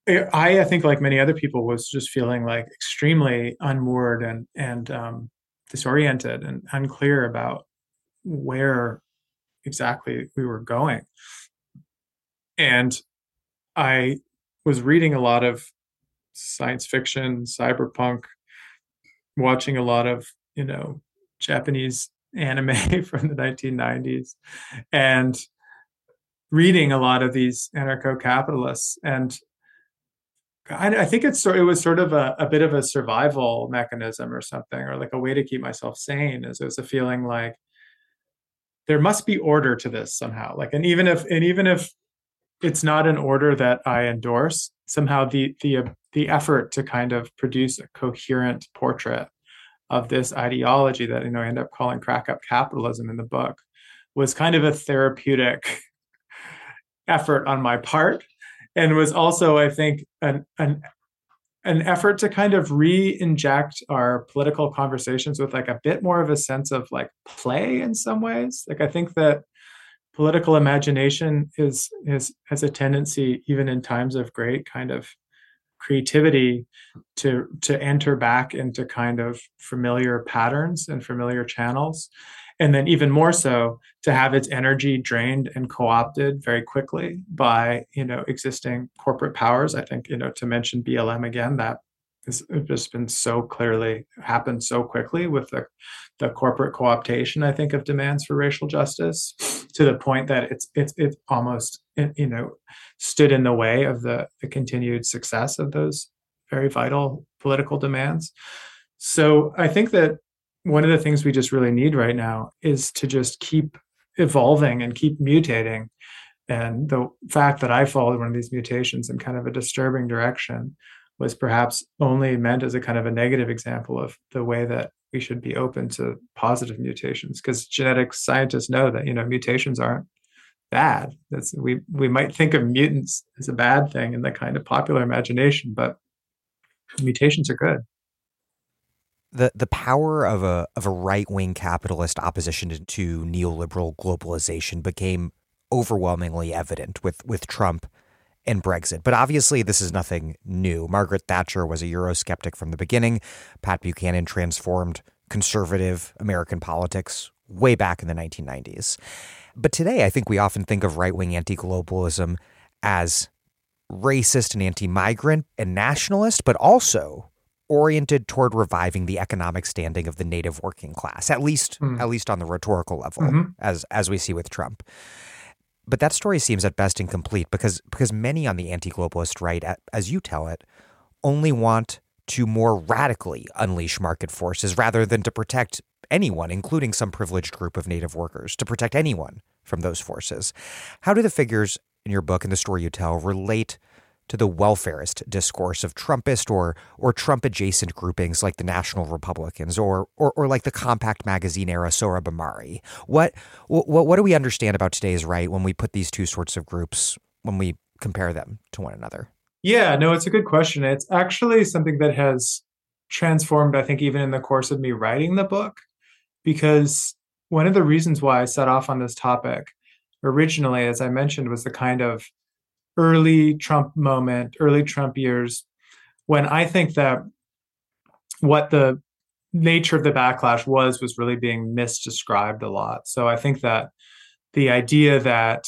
I think, like many other people, was just feeling like extremely unmoored and disoriented and unclear about where exactly we were going. And I was reading a lot of science fiction, cyberpunk, watching a lot of, Japanese anime from the 1990s, and reading a lot of these anarcho-capitalists. And I think it was sort of a bit of a survival mechanism or something, or like a way to keep myself sane. It was a feeling like there must be order to this somehow. Like, and even if it's not an order that I endorse, somehow the effort to kind of produce a coherent portrait of this ideology that I end up calling Crack-Up Capitalism in the book was kind of a therapeutic effort on my part, and was also, I think, an effort to kind of re-inject our political conversations with like a bit more of a sense of like play in some ways. Like, I think that political imagination has a tendency, even in times of great kind of creativity, to enter back into kind of familiar patterns and familiar channels, and then even more so to have its energy drained and co-opted very quickly by existing corporate powers. I think to mention BLM again, that has just been so clearly happened so quickly with the corporate co-optation, I think, of demands for racial justice, to the point that it's almost stood in the way of the continued success of those very vital political demands. So I think that one of the things we just really need right now is to just keep evolving and keep mutating. And the fact that I followed one of these mutations in kind of a disturbing direction was perhaps only meant as a kind of a negative example of the way that we should be open to positive mutations, because genetic scientists know that mutations aren't bad. We might think of mutants as a bad thing in the kind of popular imagination, but mutations are good. The power of a right-wing capitalist opposition to neoliberal globalization became overwhelmingly evident with Trump and Brexit. But obviously, this is nothing new. Margaret Thatcher was a Eurosceptic from the beginning. Pat Buchanan transformed conservative American politics way back in the 1990s. But today, I think we often think of right-wing anti-globalism as racist and anti-migrant and nationalist, but also oriented toward reviving the economic standing of the native working class, at least on the rhetorical level, as we see with Trump. But that story seems at best incomplete because many on the anti-globalist right, as you tell it, only want to more radically unleash market forces rather than to protect anyone, including some privileged group of native workers, to protect anyone from those forces. How do the figures in your book and the story you tell relate to the welfarist discourse of Trumpist or Trump-adjacent groupings like the National Republicans or like the Compact Magazine era Sohra Bamari? What do we understand about today's right when we put these two sorts of groups, when we compare them to one another? Yeah, no, it's a good question. It's actually something that has transformed, I think, even in the course of me writing the book, because one of the reasons why I set off on this topic originally, as I mentioned, was the kind of early Trump years, when I think that what the nature of the backlash was really being misdescribed a lot. So I think that the idea that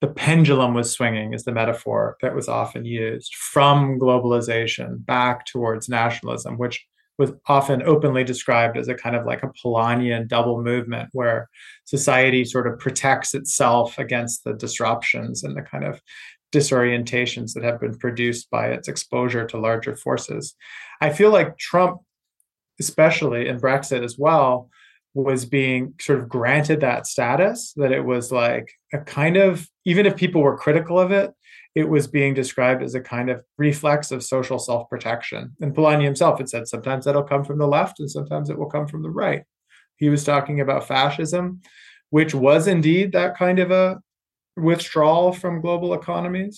the pendulum was swinging is the metaphor that was often used, from globalization back towards nationalism, which was often openly described as a kind of like a Polanyian double movement, where society sort of protects itself against the disruptions and the kind of disorientations that have been produced by its exposure to larger forces. I feel like Trump, especially, and Brexit as well, was being sort of granted that status, that it was like a kind of, even if people were critical of it, it was being described as a kind of reflex of social self-protection. And Polanyi himself had said, sometimes that'll come from the left and sometimes it will come from the right. He was talking about fascism, which was indeed that kind of a withdrawal from the global economy.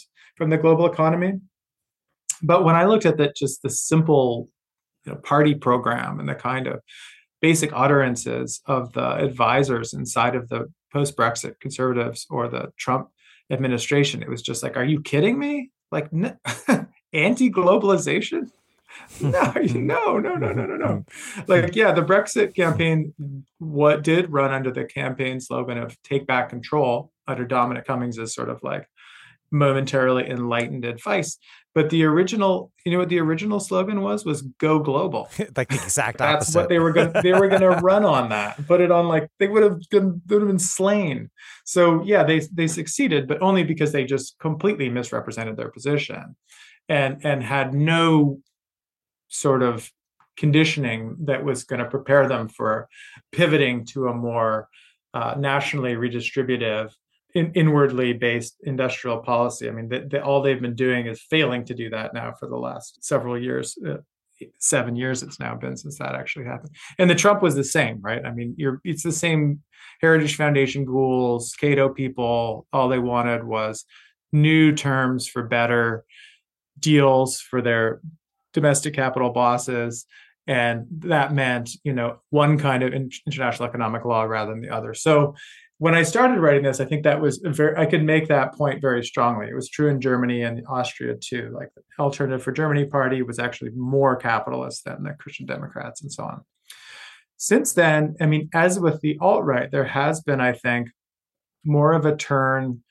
But when I looked at that, just the simple party program and the kind of basic utterances of the advisors inside of the post-Brexit conservatives or the Trump administration, it was just like, are you kidding me? Like, anti-globalization? No. Like, yeah, the Brexit campaign, what did run under the campaign slogan of take back control under Dominic Cummings' sort of like momentarily enlightened advice. But the original, you know what the original slogan was go global. Like the exact That's opposite. That's what they were going to run on that, put it on like, they would have been slain. So yeah, they succeeded, but only because they just completely misrepresented their position and had no sort of conditioning that was going to prepare them for pivoting to a more nationally redistributive, inwardly based industrial policy. I mean, all they've been doing is failing to do that now for the last several years, 7 years it's now been since that actually happened. And the Trump was the same, right? I mean, it's the same Heritage Foundation ghouls, Cato people, all they wanted was new terms for better deals for their domestic capital bosses. And that meant, you know, one kind of international economic law rather than the other. So when I started writing this, I think that was I could make that point very strongly. It was true in Germany and Austria too. Like the Alternative for Germany party was actually more capitalist than the Christian Democrats and so on. Since then, I mean, as with the alt-right, there has been, I think, more of a turn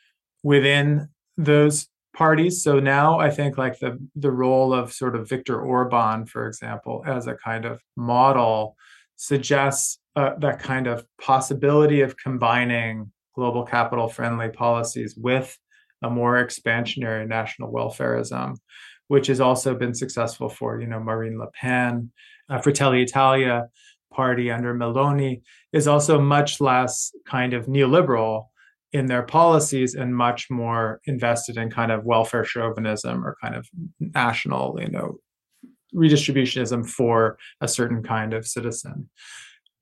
within those parties. So now I think like the role of sort of Viktor Orban, for example, as a kind of model suggests that kind of possibility of combining global capital friendly policies with a more expansionary national welfarism, which has also been successful for, you know, Marine Le Pen. Fratelli Italia party under Meloni is also much less kind of neoliberal in their policies and much more invested in kind of welfare chauvinism or kind of national, you know, redistributionism for a certain kind of citizen.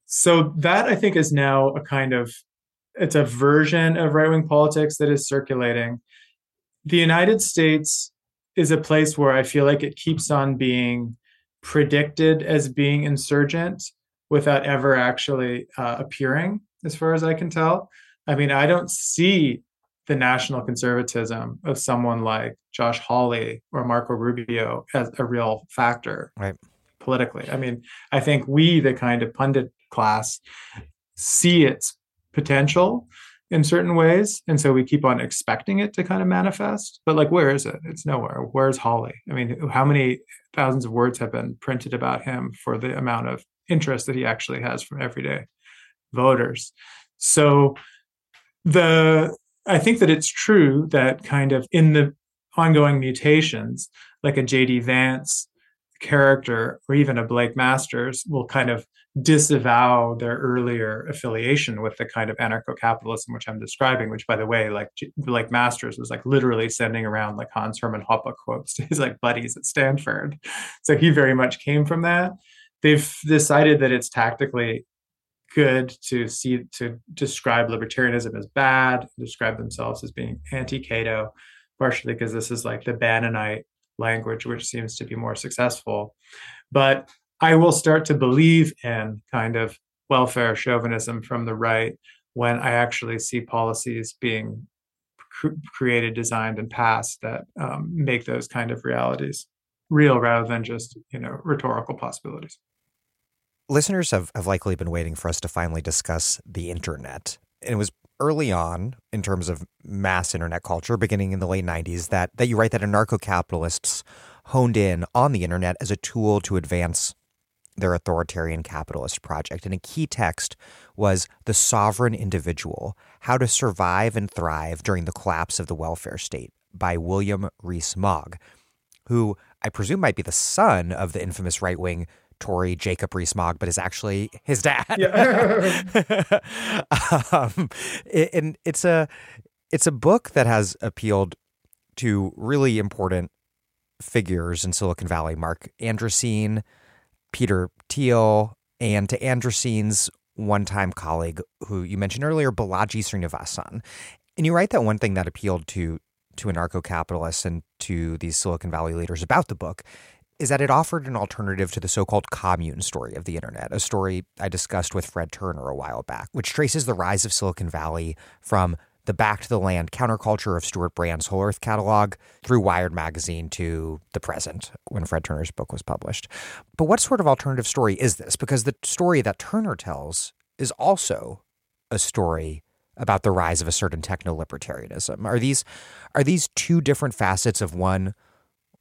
So that I think is now a kind of, it's a version of right-wing politics that is circulating. The United States is a place where I feel like it keeps on being predicted as being insurgent without ever actually appearing, as far as I can tell. I mean, I don't see the national conservatism of someone like Josh Hawley or Marco Rubio as a real factor politically. I mean, I think we, the kind of pundit class, see its potential in certain ways. And so we keep on expecting it to kind of manifest. But like, where is it? It's nowhere. Where's Hawley? I mean, how many thousands of words have been printed about him for the amount of interest that he actually has from everyday voters? So I think that it's true that kind of in the ongoing mutations, like a J.D. Vance character or even a Blake Masters will kind of disavow their earlier affiliation with the kind of anarcho-capitalism, which I'm describing, which, by the way, like Blake Masters was like literally sending around like Hans Hermann Hoppe quotes to his like buddies at Stanford. So he very much came from that. They've decided that it's tactically good to describe libertarianism as bad, describe themselves as being anti-Cato, partially because this is like the Bannonite language, which seems to be more successful. But I will start to believe in kind of welfare chauvinism from the right when I actually see policies being created, designed, and passed that make those kind of realities real rather than just, you know, rhetorical possibilities. Listeners have likely been waiting for us to finally discuss the internet. And it was early on in terms of mass internet culture, beginning in the late 90s, that you write that anarcho-capitalists honed in on the internet as a tool to advance their authoritarian capitalist project. And a key text was The Sovereign Individual, How to Survive and Thrive During the Collapse of the Welfare State by William Rees-Mogg, who I presume might be the son of the infamous right-wing Tory Jacob Rees-Mogg, but is actually his dad. Yeah. And it's a book that has appealed to really important figures in Silicon Valley, Mark Andreessen, Peter Thiel, and to Andreessen's one-time colleague who you mentioned earlier, Balaji Srinivasan. And you write that one thing that appealed to anarcho-capitalists and to these Silicon Valley leaders about the book is that it offered an alternative to the so-called commune story of the internet, a story I discussed with Fred Turner a while back, which traces the rise of Silicon Valley from the Back to the Land counterculture of Stuart Brand's Whole Earth catalog through Wired magazine to the present when Fred Turner's book was published. But what sort of alternative story is this? Because the story that Turner tells is also a story about the rise of a certain techno-libertarianism. Are these two different facets of one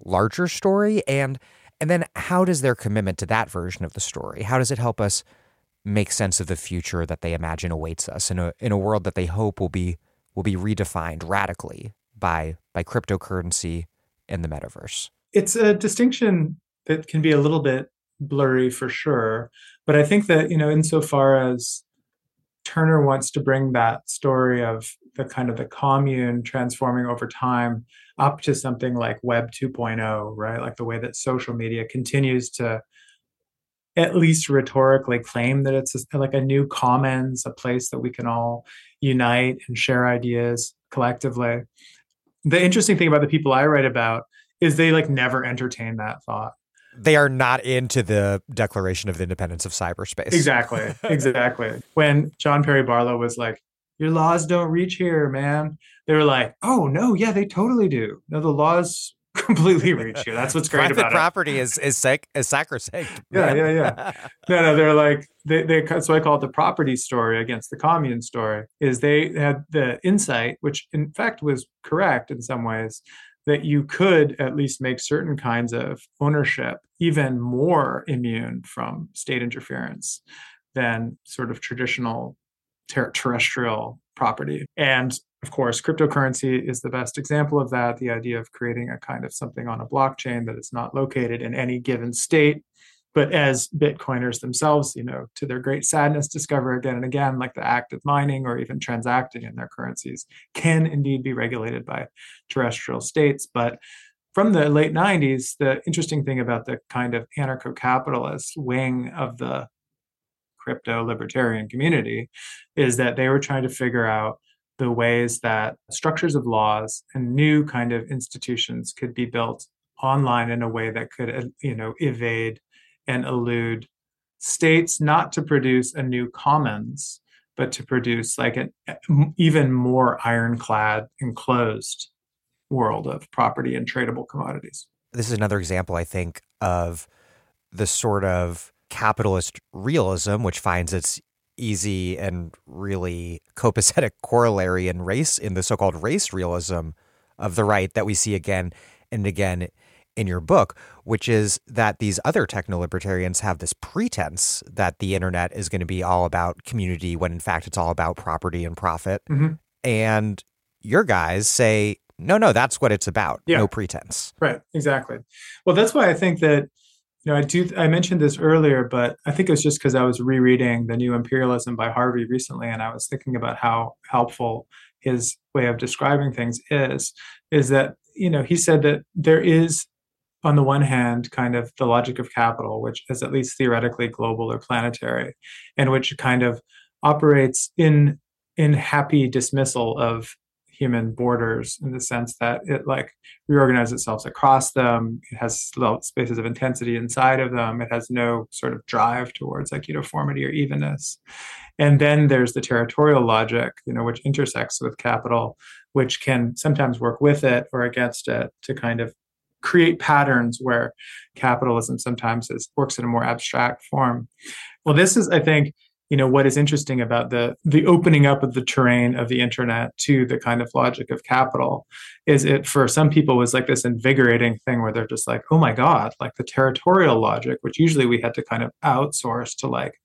larger story? And then how does their commitment to that version of the story, how does it help us make sense of the future that they imagine awaits us in a world that they hope will be redefined radically by cryptocurrency and the metaverse? It's a distinction that can be a little bit blurry for sure. But I think that, insofar as Turner wants to bring that story of the kind of the commune transforming over time up to something like Web 2.0, right? Like the way that social media continues to at least rhetorically claim that it's like a new commons, a place that we can all unite and share ideas collectively. The interesting thing about the people I write about is they like never entertain that thought. They are not into the Declaration of the Independence of Cyberspace. Exactly. When John Perry Barlow was like, your laws don't reach here, man. They were like, oh, no, yeah, they totally do. No, the laws completely reach here. That's what's great about it. Private property is sacrosanct. Yeah. No, they're like, so I call it the property story against the commune story, is they had the insight, which in fact was correct in some ways, that you could at least make certain kinds of ownership even more immune from state interference than sort of traditional terrestrial property. And of course, cryptocurrency is the best example of that. The idea of creating a kind of something on a blockchain that is not located in any given state, but as Bitcoiners themselves, to their great sadness, discover again and again, like the act of mining or even transacting in their currencies can indeed be regulated by terrestrial states. But from the late 90s, the interesting thing about the kind of anarcho-capitalist wing of the crypto-libertarian community is that they were trying to figure out the ways that structures of laws and new kind of institutions could be built online in a way that could, evade and elude states, not to produce a new commons, but to produce like an even more ironclad, enclosed world of property and tradable commodities. This is another example, I think, of the sort of capitalist realism, which finds its easy and really copacetic corollary in the so-called race realism of the right that we see again and again in your book, which is that these other techno-libertarians have this pretense that the internet is going to be all about community when in fact it's all about property and profit. Mm-hmm. And your guys say, no, that's what it's about. Yeah. No pretense. Right. Exactly. Well, that's why I think that, I mentioned this earlier, but I think it was just because I was rereading The New Imperialism by Harvey recently, and I was thinking about how helpful his way of describing things is that, he said that there is, on the one hand, kind of the logic of capital, which is at least theoretically global or planetary, and which kind of operates in happy dismissal of human borders in the sense that it like reorganizes itself across them. It has little spaces of intensity inside of them. It has no sort of drive towards like uniformity or evenness. And then there's the territorial logic, which intersects with capital, which can sometimes work with it or against it to kind of create patterns where capitalism sometimes works in a more abstract form. Well, this is, I think, what is interesting about the opening up of the terrain of the internet to the kind of logic of capital is it, for some people, was like this invigorating thing where they're just like, oh my God, like the territorial logic, which usually we had to kind of outsource to like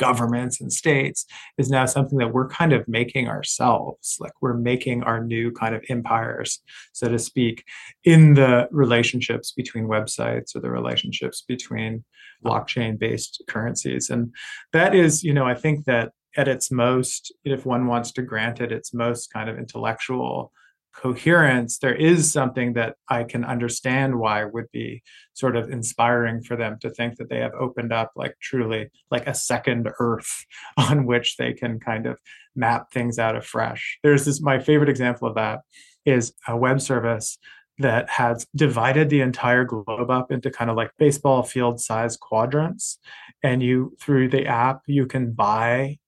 governments and states, is now something that we're kind of making ourselves. Like we're making our new kind of empires, so to speak, in the relationships between websites or the relationships between blockchain-based currencies. And that is, I think that at its most, if one wants to grant it its most kind of intellectual coherence, there is something that I can understand why would be sort of inspiring for them to think that they have opened up like truly like a second earth on which they can kind of map things out afresh. There's this, my favorite example of that is a web service that has divided the entire globe up into kind of like baseball field size quadrants. And you, through the app, you can buy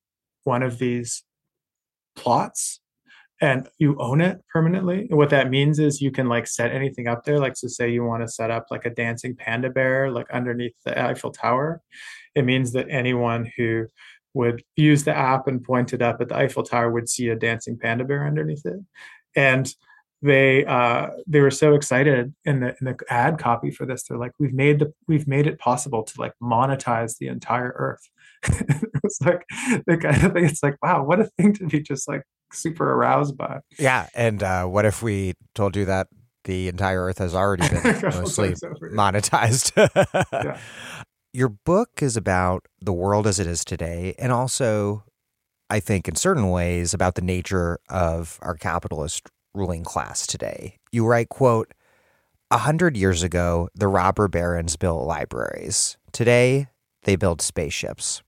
one of these plots and you own it permanently. And what that means is you can like set anything up there. Like, so say you want to set up like a dancing panda bear, like underneath the Eiffel Tower. It means that anyone who would use the app and point it up at the Eiffel Tower would see a dancing panda bear underneath it. And they were so excited in the ad copy for this. They're like, we've made it possible to like monetize the entire earth. It was like the kind of thing. It's like, wow, what a thing to be just like super aroused by. Yeah, and what if we told you that the entire earth has already been mostly monetized? Yeah. Your book is about the world as it is today, and also, I think, in certain ways, about the nature of our capitalist ruling class today. You write, quote, 100 years ago, the robber barons built libraries. Today, they build spaceships.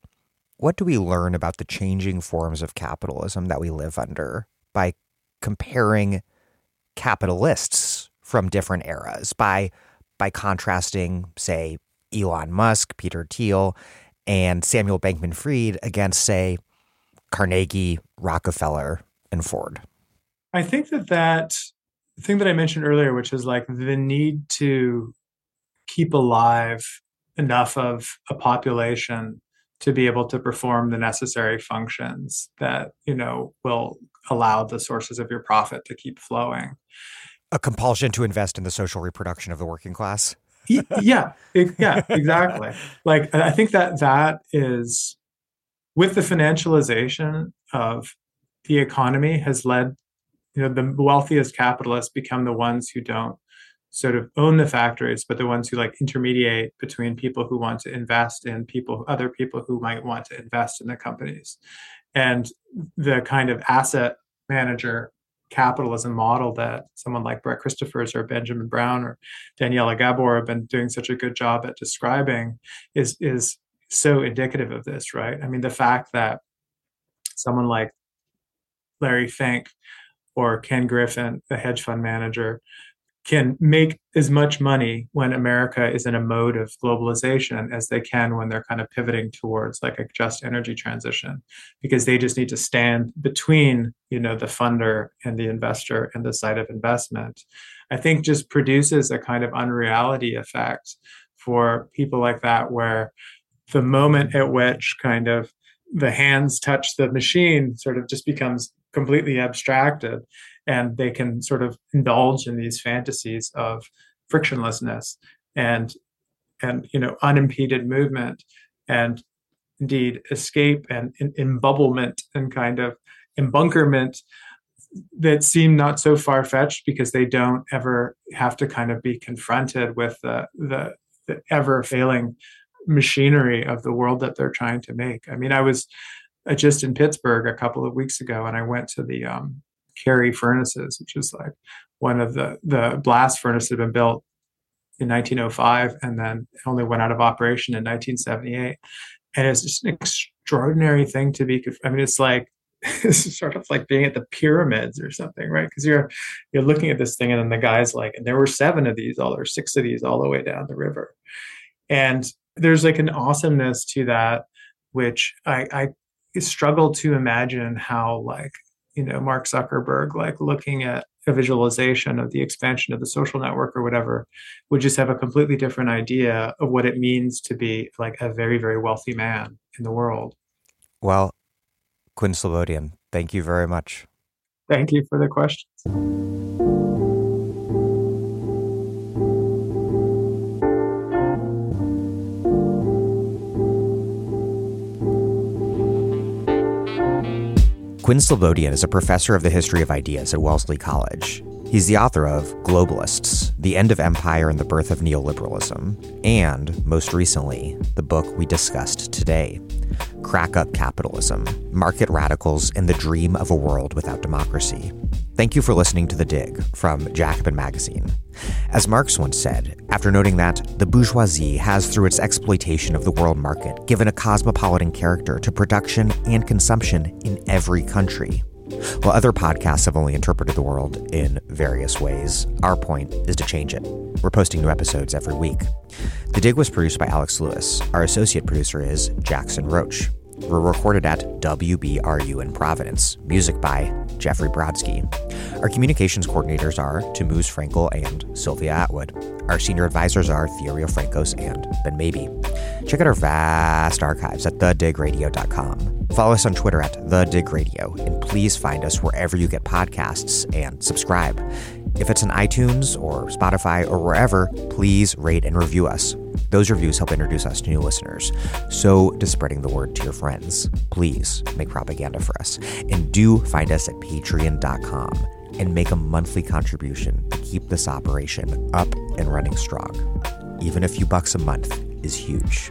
What do we learn about the changing forms of capitalism that we live under by comparing capitalists from different eras, by contrasting, say, Elon Musk, Peter Thiel, and Samuel Bankman-Fried against, say, Carnegie, Rockefeller, and Ford? I think that thing that I mentioned earlier, which is like the need to keep alive enough of a population to be able to perform the necessary functions that, you know, will allow the sources of your profit to keep flowing. A compulsion to invest in the social reproduction of the working class. Yeah, exactly. Like, I think that is, with the financialization of the economy, has led, you know, the wealthiest capitalists become the ones who don't sort of own the factories, but the ones who like intermediate between people who want to invest in people, other people who might want to invest in the companies. And the kind of asset manager capitalism model that someone like Bret Christophers or Benjamin Brown or Daniela Gabor have been doing such a good job at describing is so indicative of this, right? I mean, the fact that someone like Larry Fink or Ken Griffin, the hedge fund manager, can make as much money when America is in a mode of globalization as they can when they're kind of pivoting towards like a just energy transition, because they just need to stand between, you know, the funder and the investor and the side of investment. I think just produces a kind of unreality effect for people like that, where the moment at which kind of the hands touch the machine sort of just becomes completely abstracted. And they can sort of indulge in these fantasies of frictionlessness and you know, unimpeded movement, and indeed escape and embubblement and kind of embunkerment that seem not so far-fetched, because they don't ever have to kind of be confronted with the ever-failing machinery of the world that they're trying to make. I mean, I was just in Pittsburgh a couple of weeks ago, and I went to the Carey furnaces, which is like one of the blast furnaces that had been built in 1905 and then only went out of operation in 1978. And it's just an extraordinary thing to be. I mean, it's like, it's sort of like being at the pyramids or something, right? Because you're looking at this thing, and then the guy's like, and there were 7 of these, all or 6 of these, all the way down the river. And there's like an awesomeness to that, which I struggle to imagine how, like, you know, Mark Zuckerberg, like looking at a visualization of the expansion of the social network or whatever, would just have a completely different idea of what it means to be like a very, very wealthy man in the world. Well, Quinn Slobodian, thank you very much. Thank you for the questions. Quinn Slobodian is a professor of the history of ideas at Wellesley College. He's the author of Globalists: The End of Empire and the Birth of Neoliberalism, and, most recently, the book we discussed today, Crack-Up Capitalism, Market Radicals and the Dream of a World Without Democracy. Thank you for listening to The Dig from Jacobin Magazine. As Marx once said, after noting that the bourgeoisie has, through its exploitation of the world market, given a cosmopolitan character to production and consumption in every country. While other podcasts have only interpreted the world in various ways, our point is to change it. We're posting new episodes every week. The Dig was produced by Alex Lewis. Our associate producer is Jackson Roach. were recorded at WBRU in Providence, music by Jeffrey Brodsky. Our communications coordinators are Tamuz Frankel and Sylvia Atwood. Our senior advisors are Theorio Francos and Ben Mabee. Check out our vast archives at thedigradio.com. Follow us on Twitter at thedigradio, and please find us wherever you get podcasts and subscribe. If it's on iTunes or Spotify or wherever, please rate and review us. Those reviews help introduce us to new listeners. So to spreading the word to your friends, please make propaganda for us. And do find us at patreon.com and make a monthly contribution to keep this operation up and running strong. Even a few bucks a month is huge.